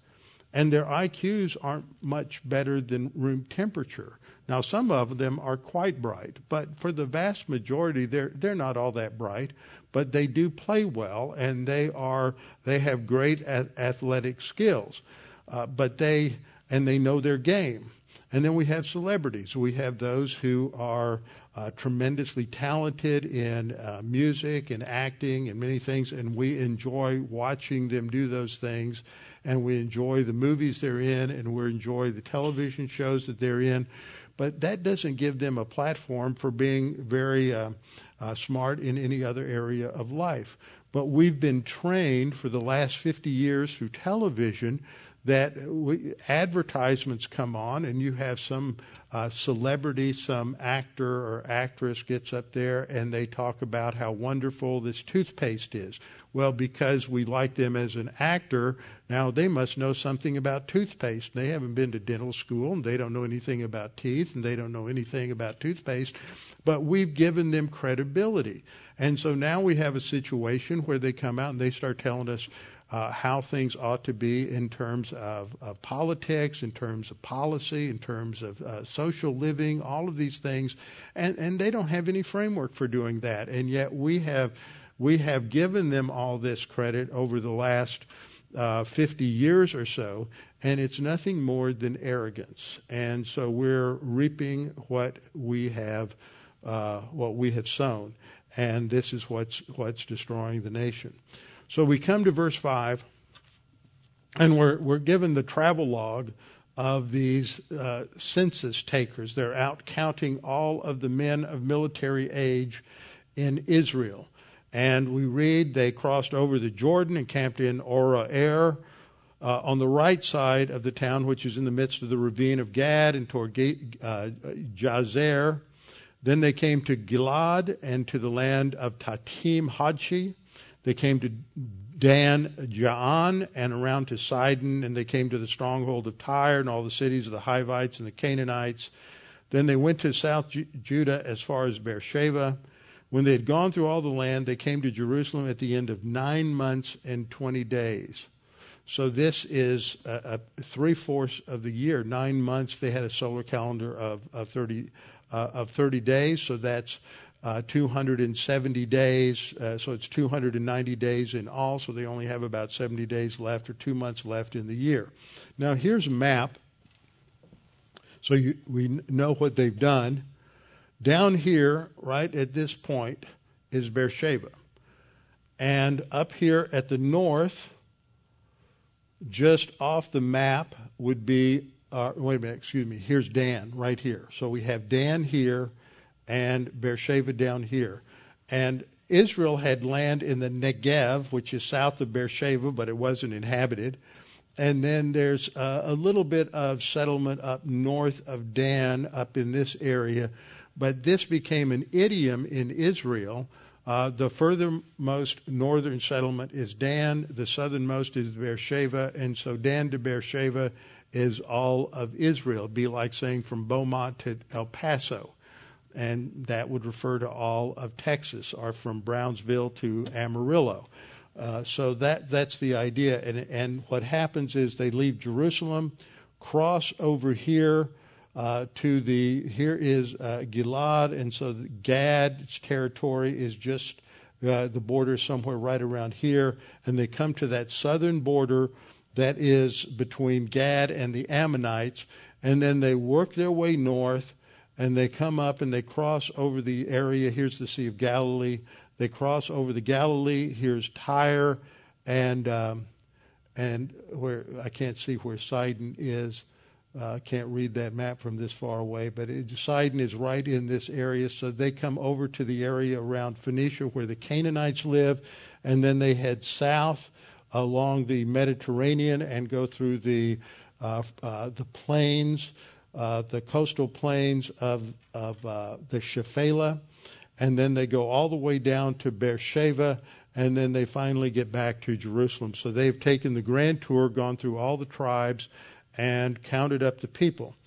And their I Qs aren't much better than room temperature. Now, some of them are quite bright, but for the vast majority, they're they're not all that bright. But they do play well, and they are they have great a- athletic skills. Uh, but they and they know their game. And then we have celebrities. We have those who are uh, tremendously talented in uh, music and acting and many things, and we enjoy watching them do those things, and we enjoy the movies they're in, and we enjoy the television shows that they're in. But that doesn't give them a platform for being very uh, uh, smart in any other area of life. But we've been trained for the last fifty years through television that we, advertisements come on, and you have some uh, celebrity, some actor or actress gets up there, and they talk about how wonderful this toothpaste is. Well, because we like them as an actor, now they must know something about toothpaste. They haven't been to dental school, and they don't know anything about teeth, and they don't know anything about toothpaste, but we've given them credibility. And so now we have a situation where they come out and they start telling us Uh, how things ought to be in terms of, of politics, in terms of policy, in terms of uh, social living, all of these things, and and they don't have any framework for doing that, and yet we have we have given them all this credit over the last uh, fifty years or so, and it's nothing more than arrogance, and so we're reaping what we have uh, what we have sown, and this is what's what's destroying the nation. So we come to verse five, and we're we're given the travel log of these uh, census takers. They're out counting all of the men of military age in Israel. And we read they crossed over the Jordan and camped in Ornan uh, on the right side of the town, which is in the midst of the ravine of Gad, and toward uh, Jazer. Then they came to Gilad and to the land of Tatim Hodshi. They came to Dan, Ja'an, and around to Sidon, and they came to the stronghold of Tyre and all the cities of the Hivites and the Canaanites. Then they went to South Ju- Judah as far as Beersheba. When they had gone through all the land, they came to Jerusalem at the end of nine months and twenty days. So this is a, a three-fourths of the year, nine months. They had a solar calendar of, of, thirty, uh, of thirty days, so that's Uh, two hundred seventy days, uh, so it's two hundred ninety days in all, so they only have about seventy days left, or two months left in the year. Now here's a map, so you, we know what they've done. Down here, right at this point, is Beersheba. And up here at the north, just off the map, would be, uh, wait a minute, excuse me, here's Dan right here. So we have Dan here, and Beersheba down here. And Israel had land in the Negev, which is south of Beersheba, but it wasn't inhabited. And then there's uh, a little bit of settlement up north of Dan, up in this area. But this became an idiom in Israel. Uh, the furthermost northern settlement is Dan. The southernmost is Beersheba. And so Dan to Beersheba is all of Israel. It'd be like saying from Beaumont to El Paso. And that would refer to all of Texas, or from Brownsville to Amarillo. Uh, so that that's the idea. And, and what happens is they leave Jerusalem, cross over here uh, to the, here is uh, Gilad, and so Gad's territory is just uh, the border somewhere right around here, and they come to that southern border that is between Gad and the Ammonites, and then they work their way north, and they come up and they cross over the area. Here's the Sea of Galilee. They cross over the Galilee. Here's Tyre, and um, and where I can't see where Sidon is. I uh, can't read that map from this far away, but it, Sidon is right in this area. So they come over to the area around Phoenicia where the Canaanites live, and then they head south along the Mediterranean and go through the uh, uh, the plains, uh, the coastal plains of of uh, the Shephelah. And then they go all the way down to Beersheba, and then they finally get back to Jerusalem. So they've taken the grand tour, gone through all the tribes, and counted up the people.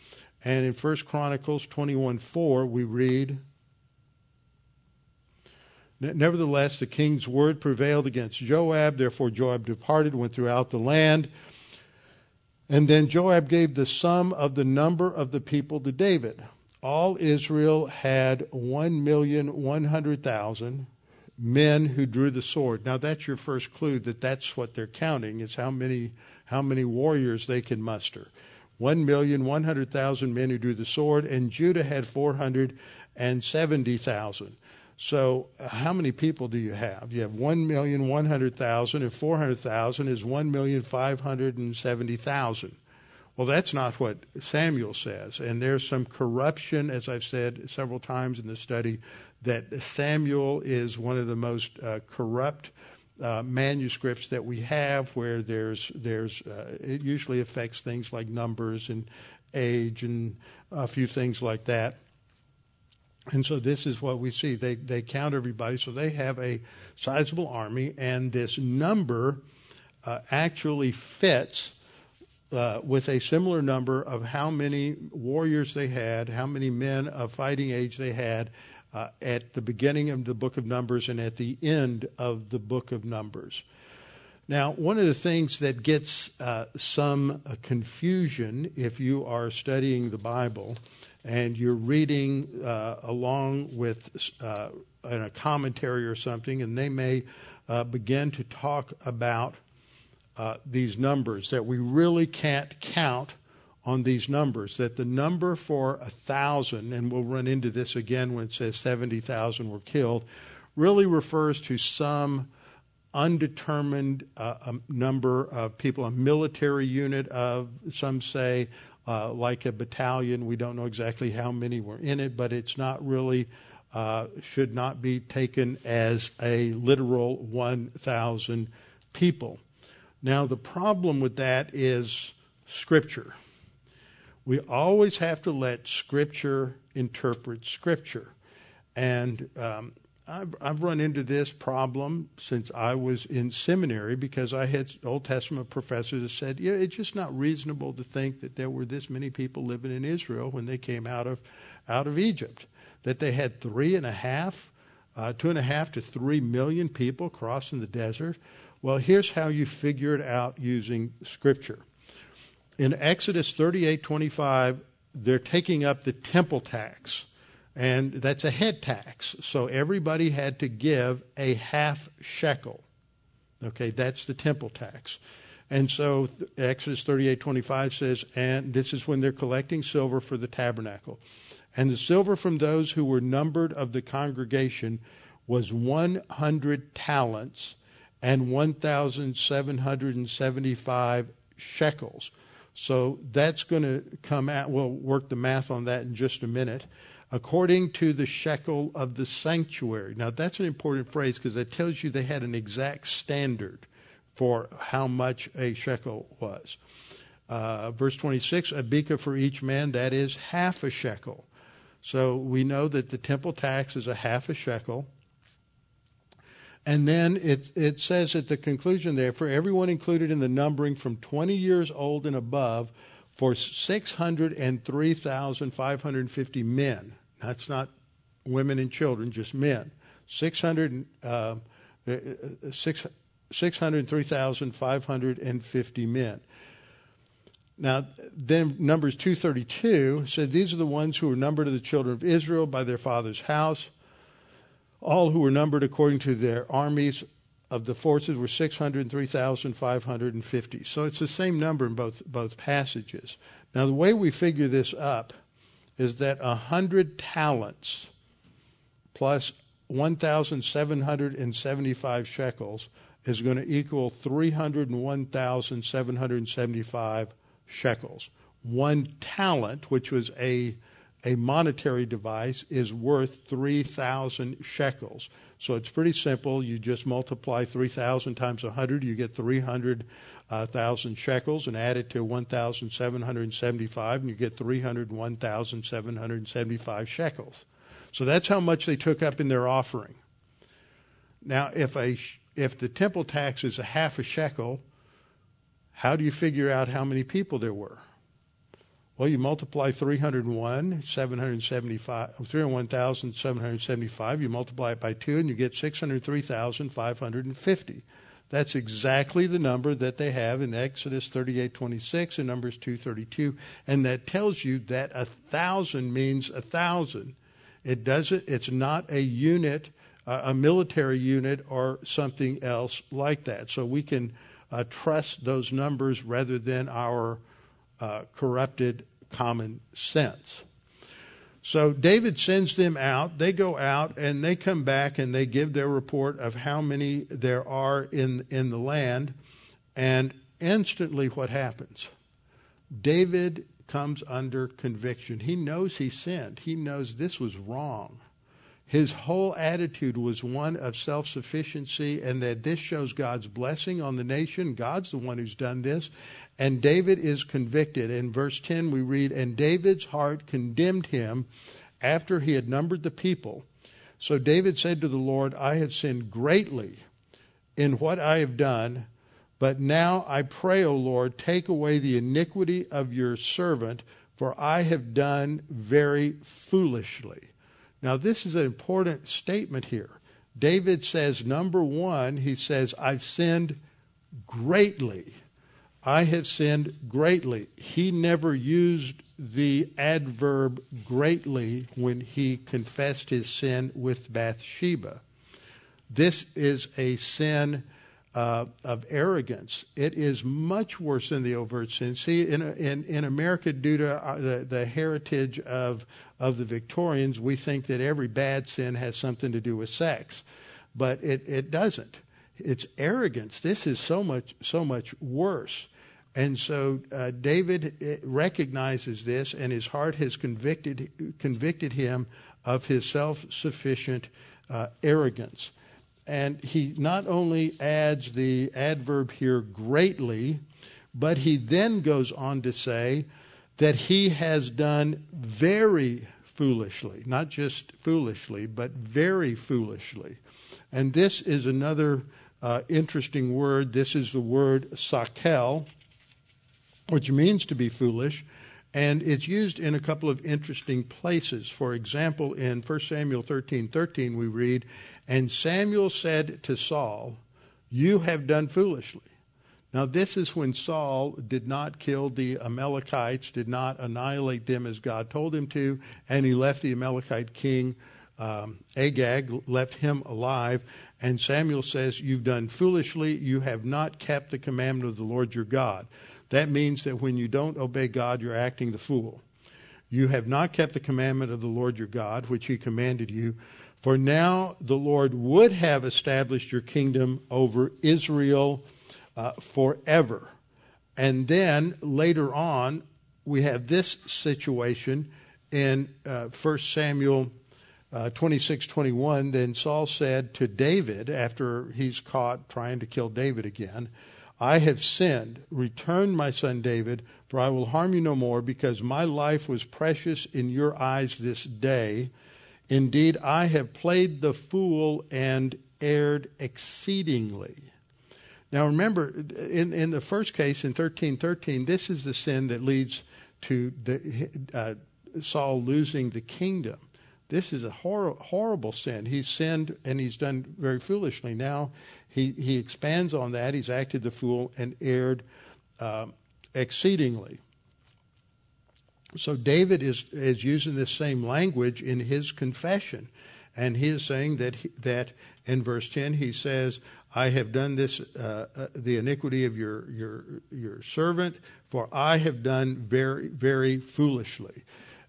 And in First Chronicles twenty-one four, we read, "Nevertheless, the king's word prevailed against Joab. Therefore Joab departed, went throughout the land. And then Joab gave the sum of the number of the people to David. All Israel had one million one hundred thousand men who drew the sword." Now that's your first clue that that's what they're counting, is how many how many warriors they can muster. one million one hundred thousand men who drew the sword, and Judah had four hundred seventy thousand. So how many people do you have? You have one million one hundred thousand, and four hundred thousand is one million five hundred seventy thousand. Well, that's not what Samuel says, and there's some corruption, as I've said several times in the study, that Samuel is one of the most uh, corrupt uh, manuscripts that we have, where there's there's uh, it usually affects things like numbers and age and a few things like that. And so this is what we see. They they count everybody, so they have a sizable army, and this number uh, actually fits Uh, with a similar number of how many warriors they had, how many men of fighting age they had uh, at the beginning of the book of Numbers and at the end of the book of Numbers. Now, one of the things that gets uh, some uh, confusion if you are studying the Bible and you're reading uh, along with uh, in a commentary or something, and they may uh, begin to talk about Uh, these numbers, that we really can't count on these numbers, that the number for a thousand, and we'll run into this again when it says seventy thousand were killed, really refers to some undetermined uh, um, number of people, a military unit of, some say, uh, like a battalion. We don't know exactly how many were in it, but it's not really, uh, should not be taken as a literal one thousand people. Now, the problem with that is Scripture. We always have to let Scripture interpret Scripture. And um, I've, I've run into this problem since I was in seminary, because I had Old Testament professors that said, you know, it's just not reasonable to think that there were this many people living in Israel when they came out of, out of Egypt, that they had three and a half, uh, two and a half to three million people crossing the desert. Well, here's how you figure it out using Scripture. In Exodus thirty-eight twenty-five, they're taking up the temple tax, and that's a head tax. So everybody had to give a half shekel. Okay, that's the temple tax. And so Exodus thirty-eight twenty-five says, and this is when they're collecting silver for the tabernacle. And the silver from those who were numbered of the congregation was one hundred talents, and one thousand seven hundred seventy-five shekels. So that's going to come out. We'll work the math on that in just a minute. According to the shekel of the sanctuary. Now, that's an important phrase, because that tells you they had an exact standard for how much a shekel was. Uh, verse twenty-six, a beka for each man, that is half a shekel. So we know that the temple tax is a half a shekel. And then it, it says at the conclusion there, for everyone included in the numbering from twenty years old and above, for six hundred three thousand five hundred fifty men. That's not women and children, just men. six hundred, uh, six, six hundred three thousand five hundred fifty men. Now, then Numbers two thirty-two said, these are the ones who were numbered of the children of Israel by their father's house. All who were numbered according to their armies of the forces were six hundred three thousand five hundred fifty. So it's the same number in both both passages. Now, the way we figure this up is that one hundred talents plus one thousand seven hundred seventy-five shekels is going to equal three hundred one thousand seven hundred seventy-five shekels. One talent, which was a A monetary device, is worth three thousand shekels. So it's pretty simple. You just multiply three thousand times one hundred, you get three hundred thousand uh, shekels, and add it to one thousand seven hundred seventy-five, and you get three hundred one thousand seven hundred seventy-five shekels. So that's how much they took up in their offering. Now, if a if the temple tax is a half a shekel, how do you figure out how many people there were? Well, you multiply three hundred one thousand seven hundred seventy-five, you multiply it by two, and you get six hundred three thousand five hundred fifty. That's exactly the number that they have in Exodus thirty-eight twenty-six and Numbers two thirty-two, and that tells you that a thousand means a thousand. It doesn't. It's not a unit, uh, a military unit, or something else like that. So we can uh, trust those numbers rather than our Uh, corrupted common sense. So David sends them out. They go out and they come back and they give their report of how many there are in, in the land. And instantly what happens? David comes under conviction. He knows he sinned. He knows this was wrong. His whole attitude was one of self-sufficiency, and that this shows God's blessing on the nation. God's the one who's done this. And David is convicted. In verse ten we read, and David's heart condemned him after he had numbered the people. So David said to the Lord, I have sinned greatly in what I have done, but now I pray, O Lord, take away the iniquity of your servant, for I have done very foolishly. Now, this is an important statement here. David says, number one, he says, I've sinned greatly. I have sinned greatly. He never used the adverb greatly when he confessed his sin with Bathsheba. This is a sin uh, of arrogance. It is much worse than the overt sin. See, in in, in America, due to the, the heritage of Of the Victorians, we think that every bad sin has something to do with sex, but it, it doesn't. It's arrogance. This is so much so much worse. And so uh, David recognizes this, and his heart has convicted convicted him of his self-sufficient uh, arrogance. And he not only adds the adverb here, greatly, but he then goes on to say that he has done very foolishly, not just foolishly, but very foolishly. And this is another uh, interesting word. This is the word sakel, which means to be foolish, and it's used in a couple of interesting places. For example, in First Samuel thirteen thirteen, we read, and Samuel said to Saul, you have done foolishly. Now, this is when Saul did not kill the Amalekites, did not annihilate them as God told him to, and he left the Amalekite king, um, Agag, left him alive. And Samuel says, you've done foolishly. You have not kept the commandment of the Lord your God. That means that when you don't obey God, you're acting the fool. You have not kept the commandment of the Lord your God, which he commanded you. For now the Lord would have established your kingdom over Israel Uh, forever. And then later on, we have this situation in uh, First Samuel uh, twenty-six twenty-one, then Saul said to David, after he's caught trying to kill David again, I have sinned. Return, my son David, for I will harm you no more, because my life was precious in your eyes this day. Indeed, I have played the fool and erred exceedingly. Now remember, in, in the first case, in thirteen thirteen, this is the sin that leads to the, uh, Saul losing the kingdom. This is a hor- horrible sin. He's sinned and he's done very foolishly. Now he, he expands on that. He's acted the fool and erred uh, exceedingly. So David is, is using this same language in his confession. And he is saying that he, that in verse ten he says, I have done this, uh, uh, the iniquity of your, your your servant, for I have done very, very foolishly.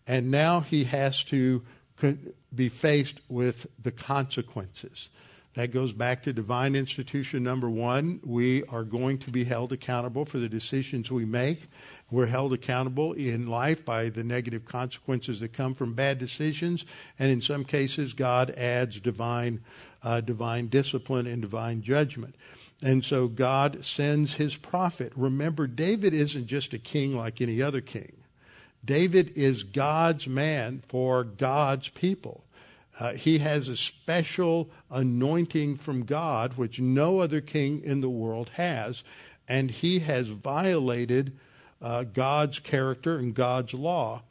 And now he has to con- be faced with the consequences. That goes back to divine institution number one. We are going to be held accountable for the decisions we make. We're held accountable in life by the negative consequences that come from bad decisions. And in some cases, God adds divine uh, divine discipline and divine judgment. And so God sends his prophet. Remember, David isn't just a king like any other king. David is God's man for God's people. Uh, he has a special anointing from God, which no other king in the world has, and he has violated uh, God's character and God's law.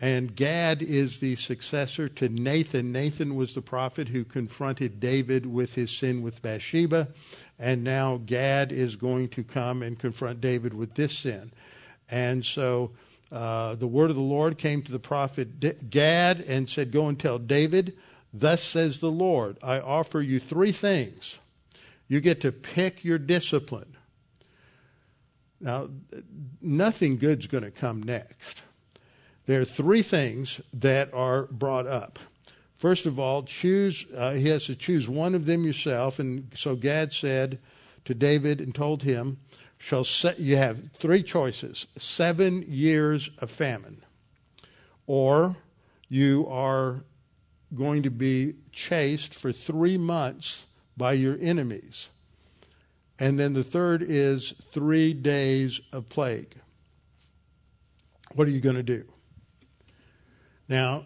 And Gad is the successor to Nathan. Nathan was the prophet who confronted David with his sin with Bathsheba, and now Gad is going to come and confront David with this sin. And so uh, the word of the Lord came to the prophet D- Gad and said, go and tell David, thus says the Lord, I offer you three things. You get to pick your discipline. Now, nothing good's going to come next. There are three things that are brought up. First of all, choose. Uh, he has to choose one of them yourself. And so Gad said to David and told him, "Shall set, you have three choices, seven years of famine, or you are going to be chased for three months by your enemies. And then the third is three days of plague. What are you going to do?" Now,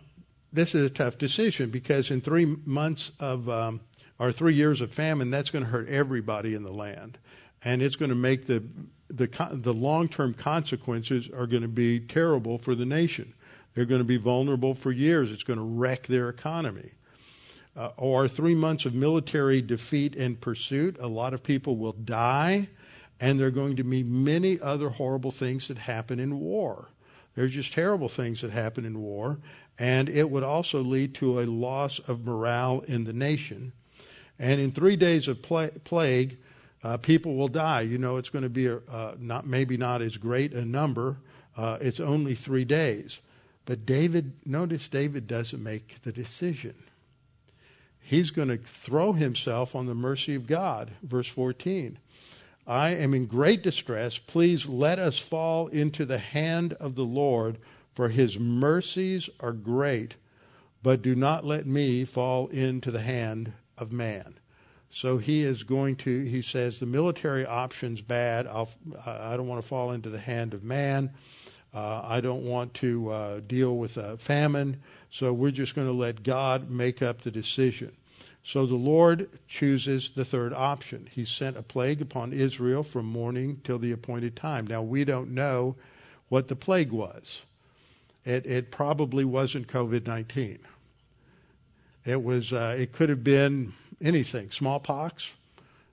this is a tough decision, because in three months of um, or three years of famine, that's going to hurt everybody in the land. And it's going to make the the the long-term consequences are going to be terrible for the nation. They're going to be vulnerable for years. It's going to wreck their economy. Uh, or three months of military defeat and pursuit. A lot of people will die, and there are going to be many other horrible things that happen in war. There's just terrible things that happen in war, and it would also lead to a loss of morale in the nation. And in three days of pla- plague, uh, people will die. You know, it's going to be a, uh, not maybe not as great a number. Uh, it's only three days. But David, notice David doesn't make the decision. He's going to throw himself on the mercy of God. Verse fourteen, I am in great distress. Please let us fall into the hand of the Lord, for his mercies are great, but do not let me fall into the hand of man. So he is going to, he says, the military option's bad. I'll, I don't want to fall into the hand of man. Uh, I don't want to uh, deal with a famine, so we're just going to let God make up the decision. So the Lord chooses the third option. He sent a plague upon Israel from morning till the appointed time. Now, we don't know what the plague was. It, it probably wasn't covid nineteen. It was. Uh, it could have been anything, smallpox.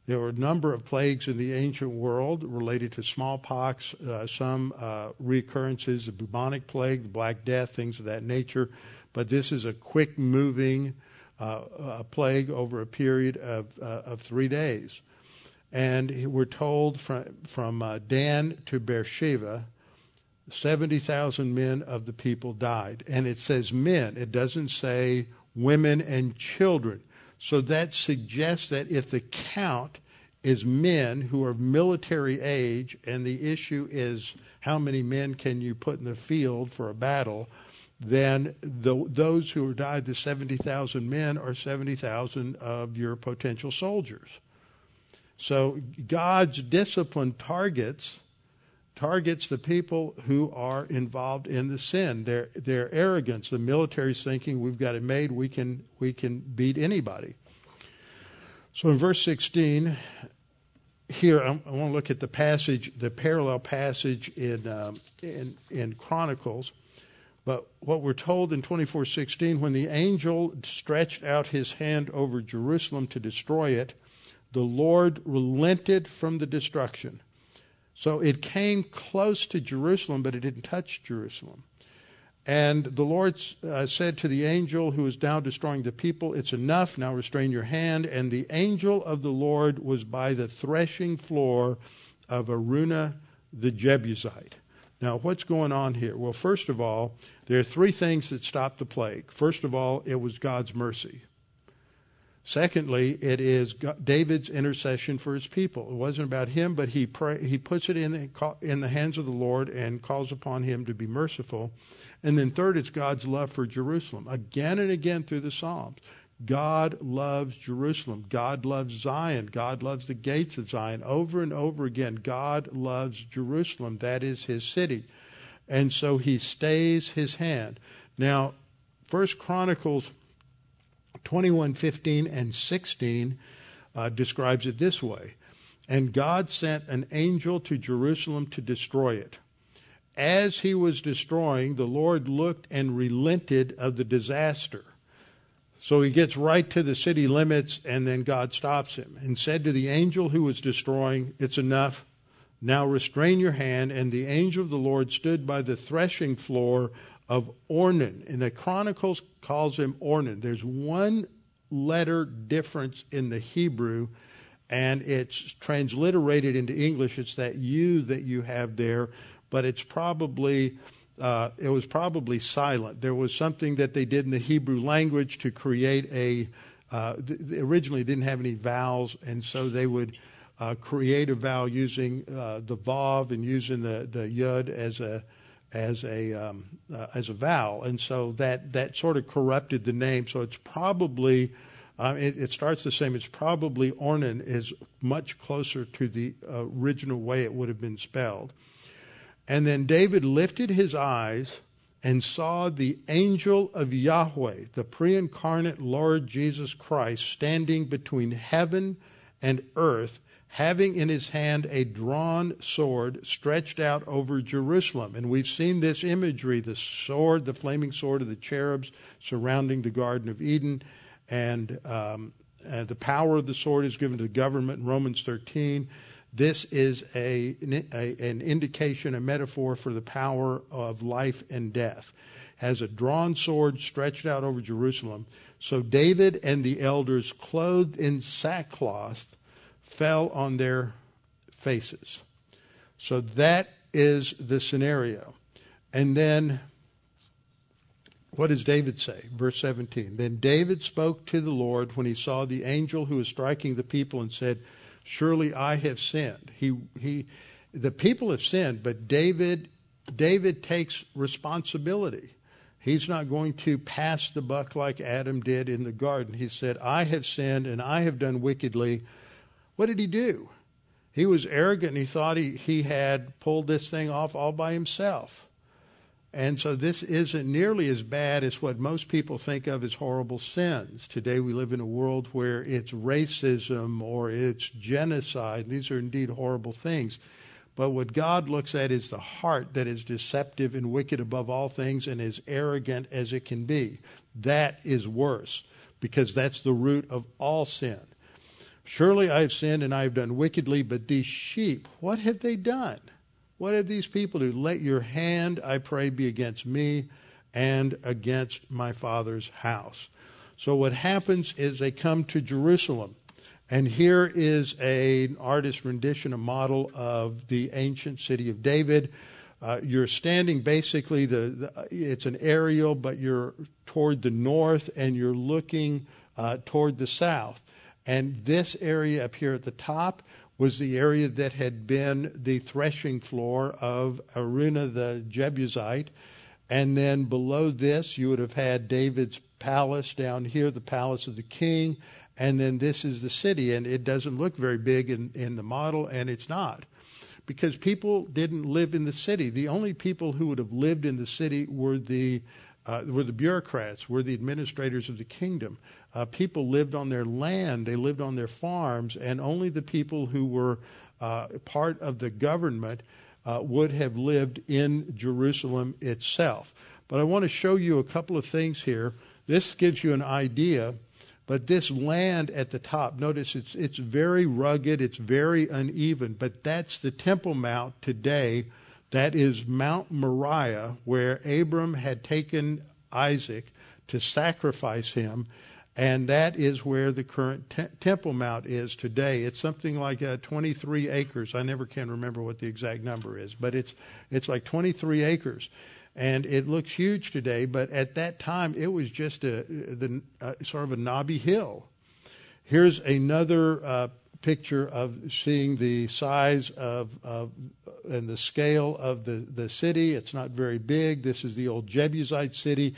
There were a number of plagues in the ancient world related to smallpox, uh, some uh, recurrences, the bubonic plague, the Black Death, things of that nature. But this is a quick-moving uh, uh, plague over a period of uh, of three days. And we're told from, from uh, Dan to Beersheba, seventy thousand men of the people died. And it says men. It doesn't say women and children. So that suggests that if the count is men who are military age, and the issue is how many men can you put in the field for a battle, then the, those who are died, the seventy thousand men, are seventy thousand of your potential soldiers. So God's discipline targets targets the people who are involved in the sin, their their arrogance. The military's thinking, we've got it made, we can we can beat anybody. So in verse sixteen, here I, I want to look at the passage, the parallel passage in um, in in Chronicles. But what we're told in twenty-four sixteen, when the angel stretched out his hand over Jerusalem to destroy it, the Lord relented from the destruction. So it came close to Jerusalem, but it didn't touch Jerusalem. And the Lord uh, said to the angel who was now destroying the people, "It's enough, now restrain your hand." And the angel of the Lord was by the threshing floor of Araunah the Jebusite. Now, what's going on here? Well, first of all, there are three things that stopped the plague. First of all, it was God's mercy. Secondly, it is David's intercession for his people. It wasn't about him, but he pray, he puts it in the, in the hands of the Lord and calls upon him to be merciful. And then third, it's God's love for Jerusalem. Again and again through the Psalms, God loves Jerusalem. God loves Zion. God loves the gates of Zion. Over and over again, God loves Jerusalem. That is his city. And so he stays his hand. Now, First Chronicles twenty-one fifteen and sixteen uh, describes it this way. "And God sent an angel to Jerusalem to destroy it. As he was destroying, the Lord looked and relented of the disaster." So he gets right to the city limits, and then God stops him and said to the angel who was destroying, "It's enough. Now restrain your hand." And the angel of the Lord stood by the threshing floor of Ornan. And the Chronicles calls him Ornan. There's one letter difference in the Hebrew, and it's transliterated into English. It's that U that you have there, but it's probably... Uh, it was probably silent. There was something that they did in the Hebrew language to create a, uh, th- originally didn't have any vowels, and so they would uh, create a vowel using uh, the vav and using the, the yud as a as a um, uh, as a vowel, and so that, that sort of corrupted the name. So it's probably uh, it, it starts the same. It's probably Ornan is much closer to the original way it would have been spelled. And then David lifted his eyes and saw the angel of Yahweh, the pre-incarnate Lord Jesus Christ, standing between heaven and earth, having in his hand a drawn sword stretched out over Jerusalem. And we've seen this imagery, the sword, the flaming sword of the cherubs surrounding the Garden of Eden. And um, uh, the power of the sword is given to the government in Romans thirteen. This is a, a an indication, a metaphor for the power of life and death. Has a drawn sword stretched out over Jerusalem. So David and the elders, clothed in sackcloth, fell on their faces. So that is the scenario. And then what does David say? Verse seventeen, "Then David spoke to the Lord when he saw the angel who was striking the people and said, 'Surely I have sinned.'" He, he, the people have sinned, but David, David takes responsibility. He's not going to pass the buck like Adam did in the garden. He said, "I have sinned and I have done wickedly." What did he do? He was arrogant, and he thought he, he had pulled this thing off all by himself. And so this isn't nearly as bad as what most people think of as horrible sins. Today we live in a world where it's racism or it's genocide. These are indeed horrible things. But what God looks at is the heart that is deceptive and wicked above all things and as arrogant as it can be. That is worse, because that's the root of all sin. "Surely I have sinned and I have done wickedly, but these sheep, what have they done? What have these people do? Let your hand, I pray, be against me and against my father's house." So what happens is they come to Jerusalem. And here is a, an artist's rendition, a model of the ancient city of David. Uh, you're standing basically, the, the it's an aerial, but you're toward the north and you're looking uh, toward the south. And this area up here at the top was the area that had been the threshing floor of Araunah the Jebusite, And then below this, you would have had David's palace down here, the palace of the king. And then this is the city. And it doesn't look very big in, in the model, and it's not, because people didn't live in the city. The only people who would have lived in the city were the uh, were the bureaucrats, were the administrators of the kingdom. Uh, people lived on their land, they lived on their farms, and only the people who were uh, part of the government uh, would have lived in Jerusalem itself. But I want to show you a couple of things here. This gives you an idea. But this land at the top, notice it's it's very rugged, it's very uneven, but that's the Temple Mount today. That is Mount Moriah, where Abram had taken Isaac to sacrifice him, and that is where the current te- Temple Mount is today. It's something like uh, twenty-three acres. I never can remember what the exact number is, but it's it's like twenty-three acres. And it looks huge today, but at that time it was just a, the, uh, sort of a knobby hill. Here's another uh, picture of seeing the size of, of and the scale of the, the city. It's not very big. This is the old Jebusite city.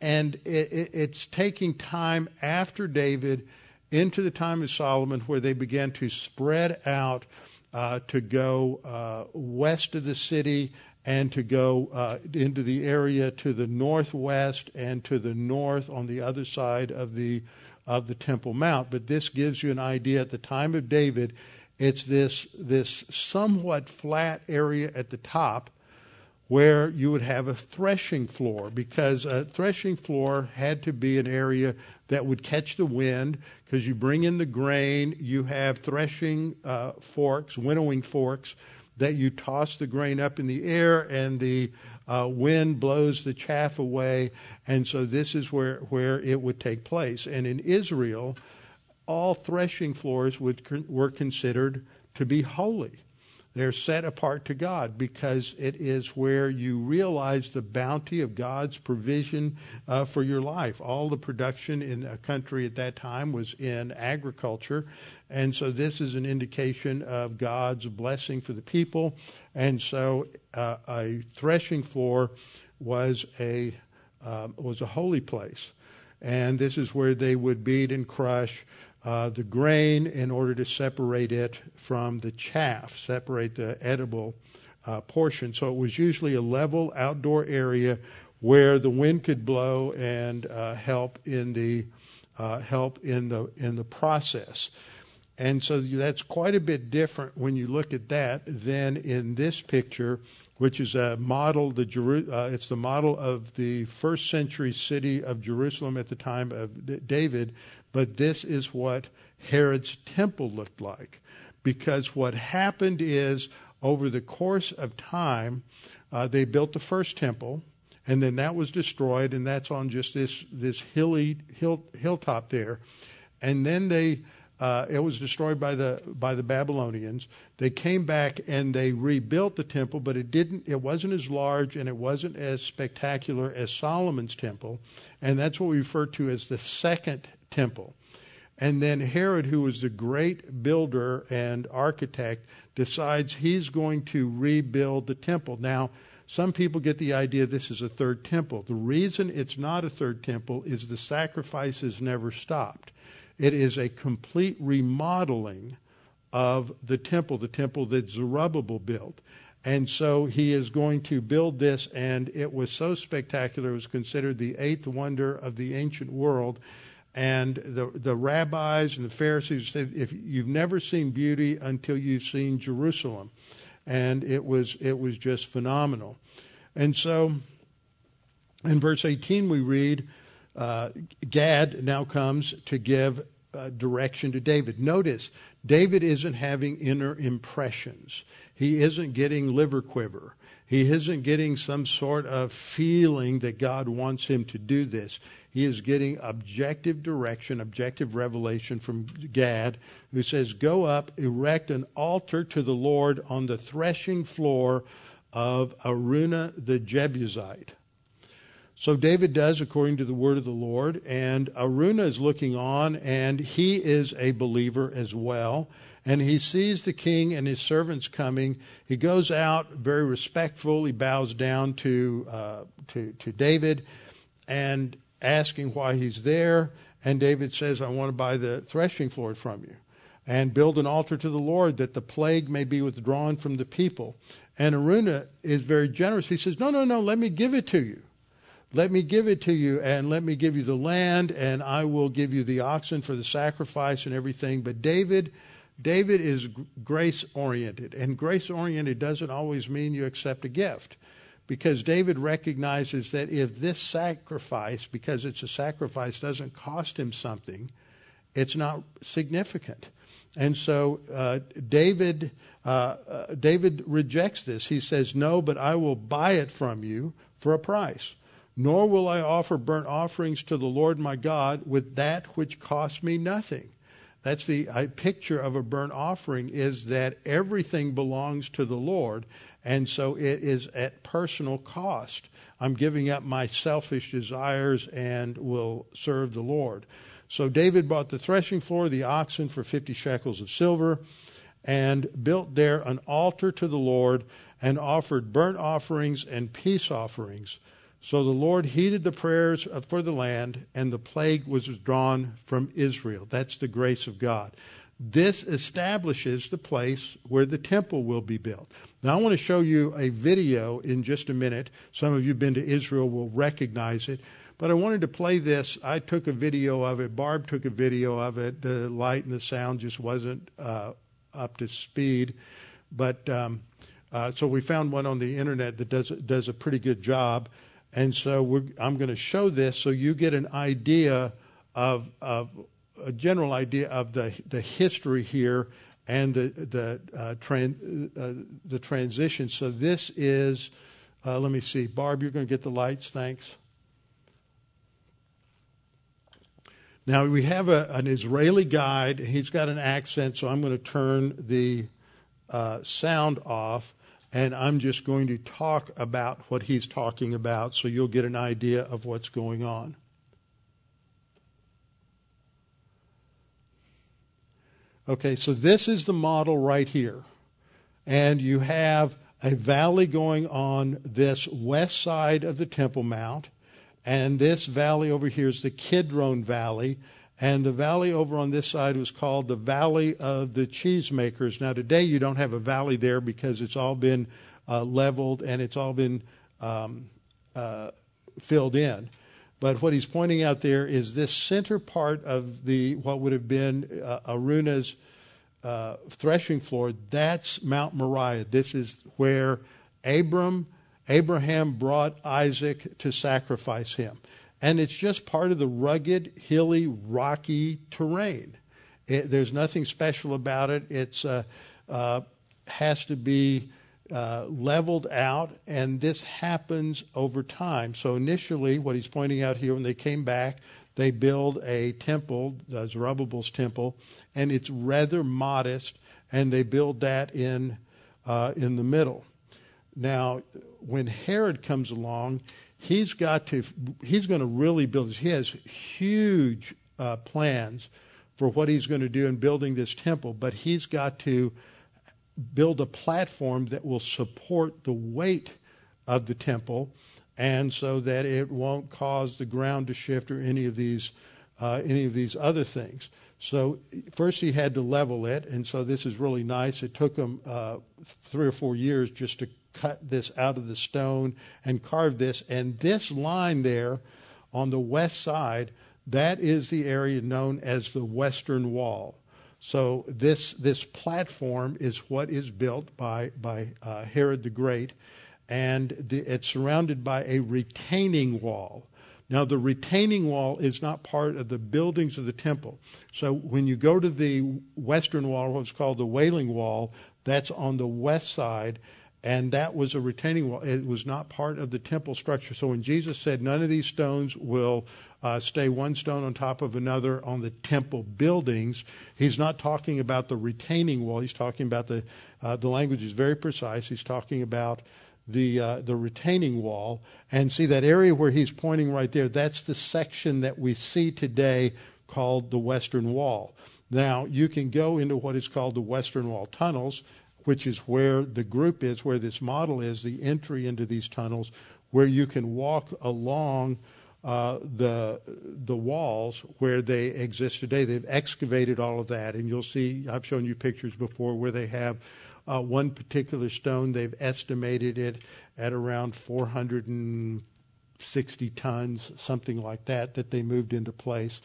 And it, it, it's taking time after David into the time of Solomon where they began to spread out uh, to go uh, west of the city and to go uh, into the area to the northwest and to the north on the other side of the of the Temple Mount. But this gives you an idea. At the time of David, it's this this somewhat flat area at the top where you would have a threshing floor, because a threshing floor had to be an area that would catch the wind, because you bring in the grain, you have threshing uh, forks, winnowing forks, that you toss the grain up in the air and the uh, wind blows the chaff away. And so this is where, where it would take place. And in Israel, all threshing floors would, were considered to be holy. They're set apart to God because it is where you realize the bounty of God's provision uh, for your life. All the production in a country at that time was in agriculture. And so this is an indication of God's blessing for the people. And so uh, a threshing floor was a, uh, was a holy place. And this is where they would beat and crush Uh, the grain in order to separate it from the chaff, separate the edible uh, portion. So it was usually a level outdoor area where the wind could blow and uh, help in the uh, help in the in the process. And so that's quite a bit different when you look at that than in this picture, which is a model. The Jeru- uh, it's the model of the first century city of Jerusalem at the time of D- David. But this is what Herod's temple looked like, because what happened is over the course of time, uh, they built the first temple, and then that was destroyed, and that's on just this this hilly hill, hilltop there, and then they uh, it was destroyed by the by the Babylonians. They came back and they rebuilt the temple, but it didn't. It wasn't as large and it wasn't as spectacular as Solomon's temple, and that's what we refer to as the second temple. And then Herod, who was the great builder and architect, decides he's going to rebuild the temple. Now, some people get the idea this is a third temple. The reason it's not a third temple is the sacrifices never stopped. It is a complete remodeling of the temple, the temple that Zerubbabel built. And so he is going to build this, and it was so spectacular, it was considered the eighth wonder of the ancient world. And the the rabbis and the Pharisees said, if you've never seen beauty until you've seen Jerusalem. And it was it was just phenomenal. And so in verse eighteen we read, uh, Gad now comes to give uh, direction to David. Notice, David isn't having inner impressions. He isn't getting liver quiver. He isn't getting some sort of feeling that God wants him to do this. He is getting objective direction, objective revelation from Gad, who says, go up, erect an altar to the Lord on the threshing floor of Araunah the Jebusite. So David does according to the word of the Lord, and Araunah is looking on, and he is a believer as well. and he sees the king and his servants coming. He goes out very respectful. He bows down to uh, to, to David and asking why he's there. And David says, I want to buy the threshing floor from you and build an altar to the Lord that the plague may be withdrawn from the people. And Araunah is very generous. He says, no, no, no, let me give it to you. Let me give it to you, and let me give you the land, and I will give you the oxen for the sacrifice and everything. But David, David is grace-oriented, and grace-oriented doesn't always mean you accept a gift, because David recognizes that if this sacrifice, because it's a sacrifice, doesn't cost him something, it's not significant. And so uh, David uh, uh, David rejects this. He says, no, but I will buy it from you for a price. Nor will I offer burnt offerings to the Lord my God with that which costs me nothing. That's the I, picture of a burnt offering, is that everything belongs to the Lord, and so it is at personal cost. I'm giving up my selfish desires and will serve the Lord. So David bought the threshing floor, the oxen for fifty shekels of silver, and built there an altar to the Lord and offered burnt offerings and peace offerings. So the Lord heeded the prayers for the land, and the plague was withdrawn from Israel. That's the grace of God. This establishes the place where the temple will be built. Now I want to show you a video in just a minute. Some of you who've been to Israel will recognize it. But I wanted to play this. I took a video of it. Barb took a video of it. The light and the sound just wasn't uh, up to speed. But um, uh, so we found one on the internet that does does a pretty good job. And so we're, I'm going to show this so you get an idea of, of a general idea of the the history here and the the uh, tran, uh, the transition. So this is, uh, let me see, Barb, you're going to get the lights. Thanks. Now we have a, an Israeli guide. He's got an accent, so I'm going to turn the uh, sound off. And I'm just going to talk about what he's talking about so you'll get an idea of what's going on. Okay, so this is the model right here. And you have a valley going on this west side of the Temple Mount. And this valley over here is the Kidron Valley. And the valley over on this side was called the Valley of the Cheesemakers. Now, today you don't have a valley there because it's all been uh, leveled and it's all been um, uh, filled in. But what he's pointing out there is this center part of the what would have been uh, Araunah's uh, threshing floor. That's Mount Moriah. This is where Abram, Abraham brought Isaac to sacrifice him. And it's just part of the rugged, hilly, rocky terrain. It, there's nothing special about it. It's uh, uh, has to be uh, leveled out, and this happens over time. So initially, what he's pointing out here, when they came back, they build a temple, Zerubbabel's temple, and it's rather modest, and they build that in uh, in the middle. Now, when Herod comes along, He's got to. He's going to really build. He has huge uh, plans for what he's going to do in building this temple, but he's got to build a platform that will support the weight of the temple, and so that it won't cause the ground to shift or any of these, uh, any of these other things. So first he had to level it, and so this is really nice. It took him uh, three or four years just to cut this out of the stone and carve this. And this line there on the west side, that is the area known as the Western Wall. So this this platform is what is built by, by uh, Herod the Great. And the, it's surrounded by a retaining wall. Now, the retaining wall is not part of the buildings of the temple. So when you go to the Western Wall, what's called the Wailing Wall, that's on the west side. And that was a retaining wall. It was not part of the temple structure. So when Jesus said none of these stones will uh, stay one stone on top of another on the temple buildings, he's not talking about the retaining wall. He's talking about the, uh, the language is very precise. He's talking about the uh, the retaining wall. And see that area where he's pointing right there, that's the section that we see today called the Western Wall. Now, you can go into what is called the Western Wall tunnels, which is where the group is, where this model is, the entry into these tunnels, where you can walk along uh, the the walls where they exist today. They've excavated all of that, and you'll see, I've shown you pictures before where they have uh, one particular stone. They've estimated it at around four hundred sixty tons, something like that, that they moved into place.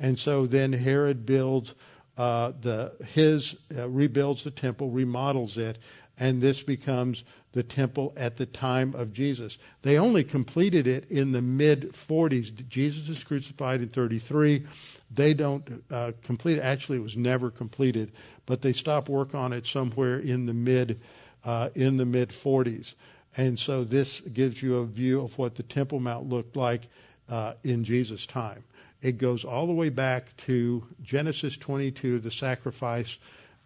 And so then Herod builds uh, the his uh, rebuilds the temple, remodels it, and this becomes the temple at the time of Jesus. They only completed it in the mid forties. Jesus is crucified in thirty-three. They don't uh, complete it. Actually, it was never completed, but they stopped work on it somewhere in the mid uh, in the mid forties. And so this gives you a view of what the Temple Mount looked like uh, in Jesus' time. It goes all the way back to Genesis twenty-two, the sacrifice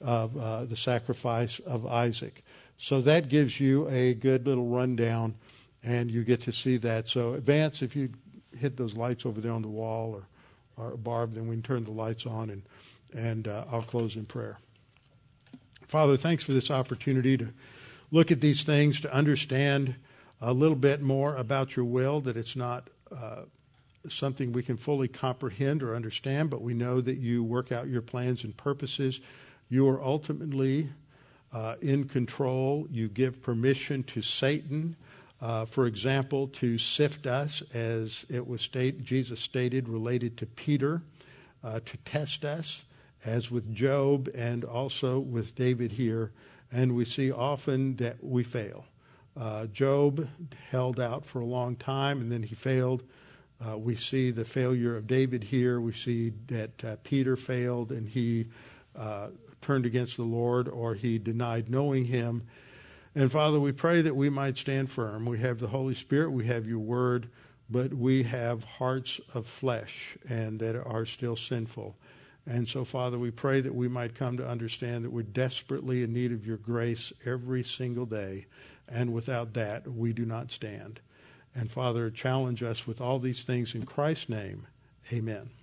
of uh, the sacrifice of Isaac. So that gives you a good little rundown, and you get to see that. So Vance, if you hit those lights over there on the wall, or, or Barb, then we can turn the lights on, and and uh, I'll close in prayer. Father, thanks for this opportunity to look at these things, to understand a little bit more about your will, that it's not Uh, something we can fully comprehend or understand, but we know that you work out your plans and purposes. You are ultimately uh, in control. You give permission to Satan, uh, for example, to sift us, as it was state, Jesus stated, related to Peter, uh, to test us, as with Job and also with David here. And we see often that we fail. Uh, Job held out for a long time, and then he failed. Uh, we see the failure of David here. We see that uh, Peter failed, and he uh, turned against the Lord, or he denied knowing him. And Father, we pray that we might stand firm. We have the Holy Spirit, we have your word, but we have hearts of flesh and that are still sinful. And so, Father, we pray that we might come to understand that we're desperately in need of your grace every single day, and without that, we do not stand. And Father, challenge us with all these things in Christ's name. Amen.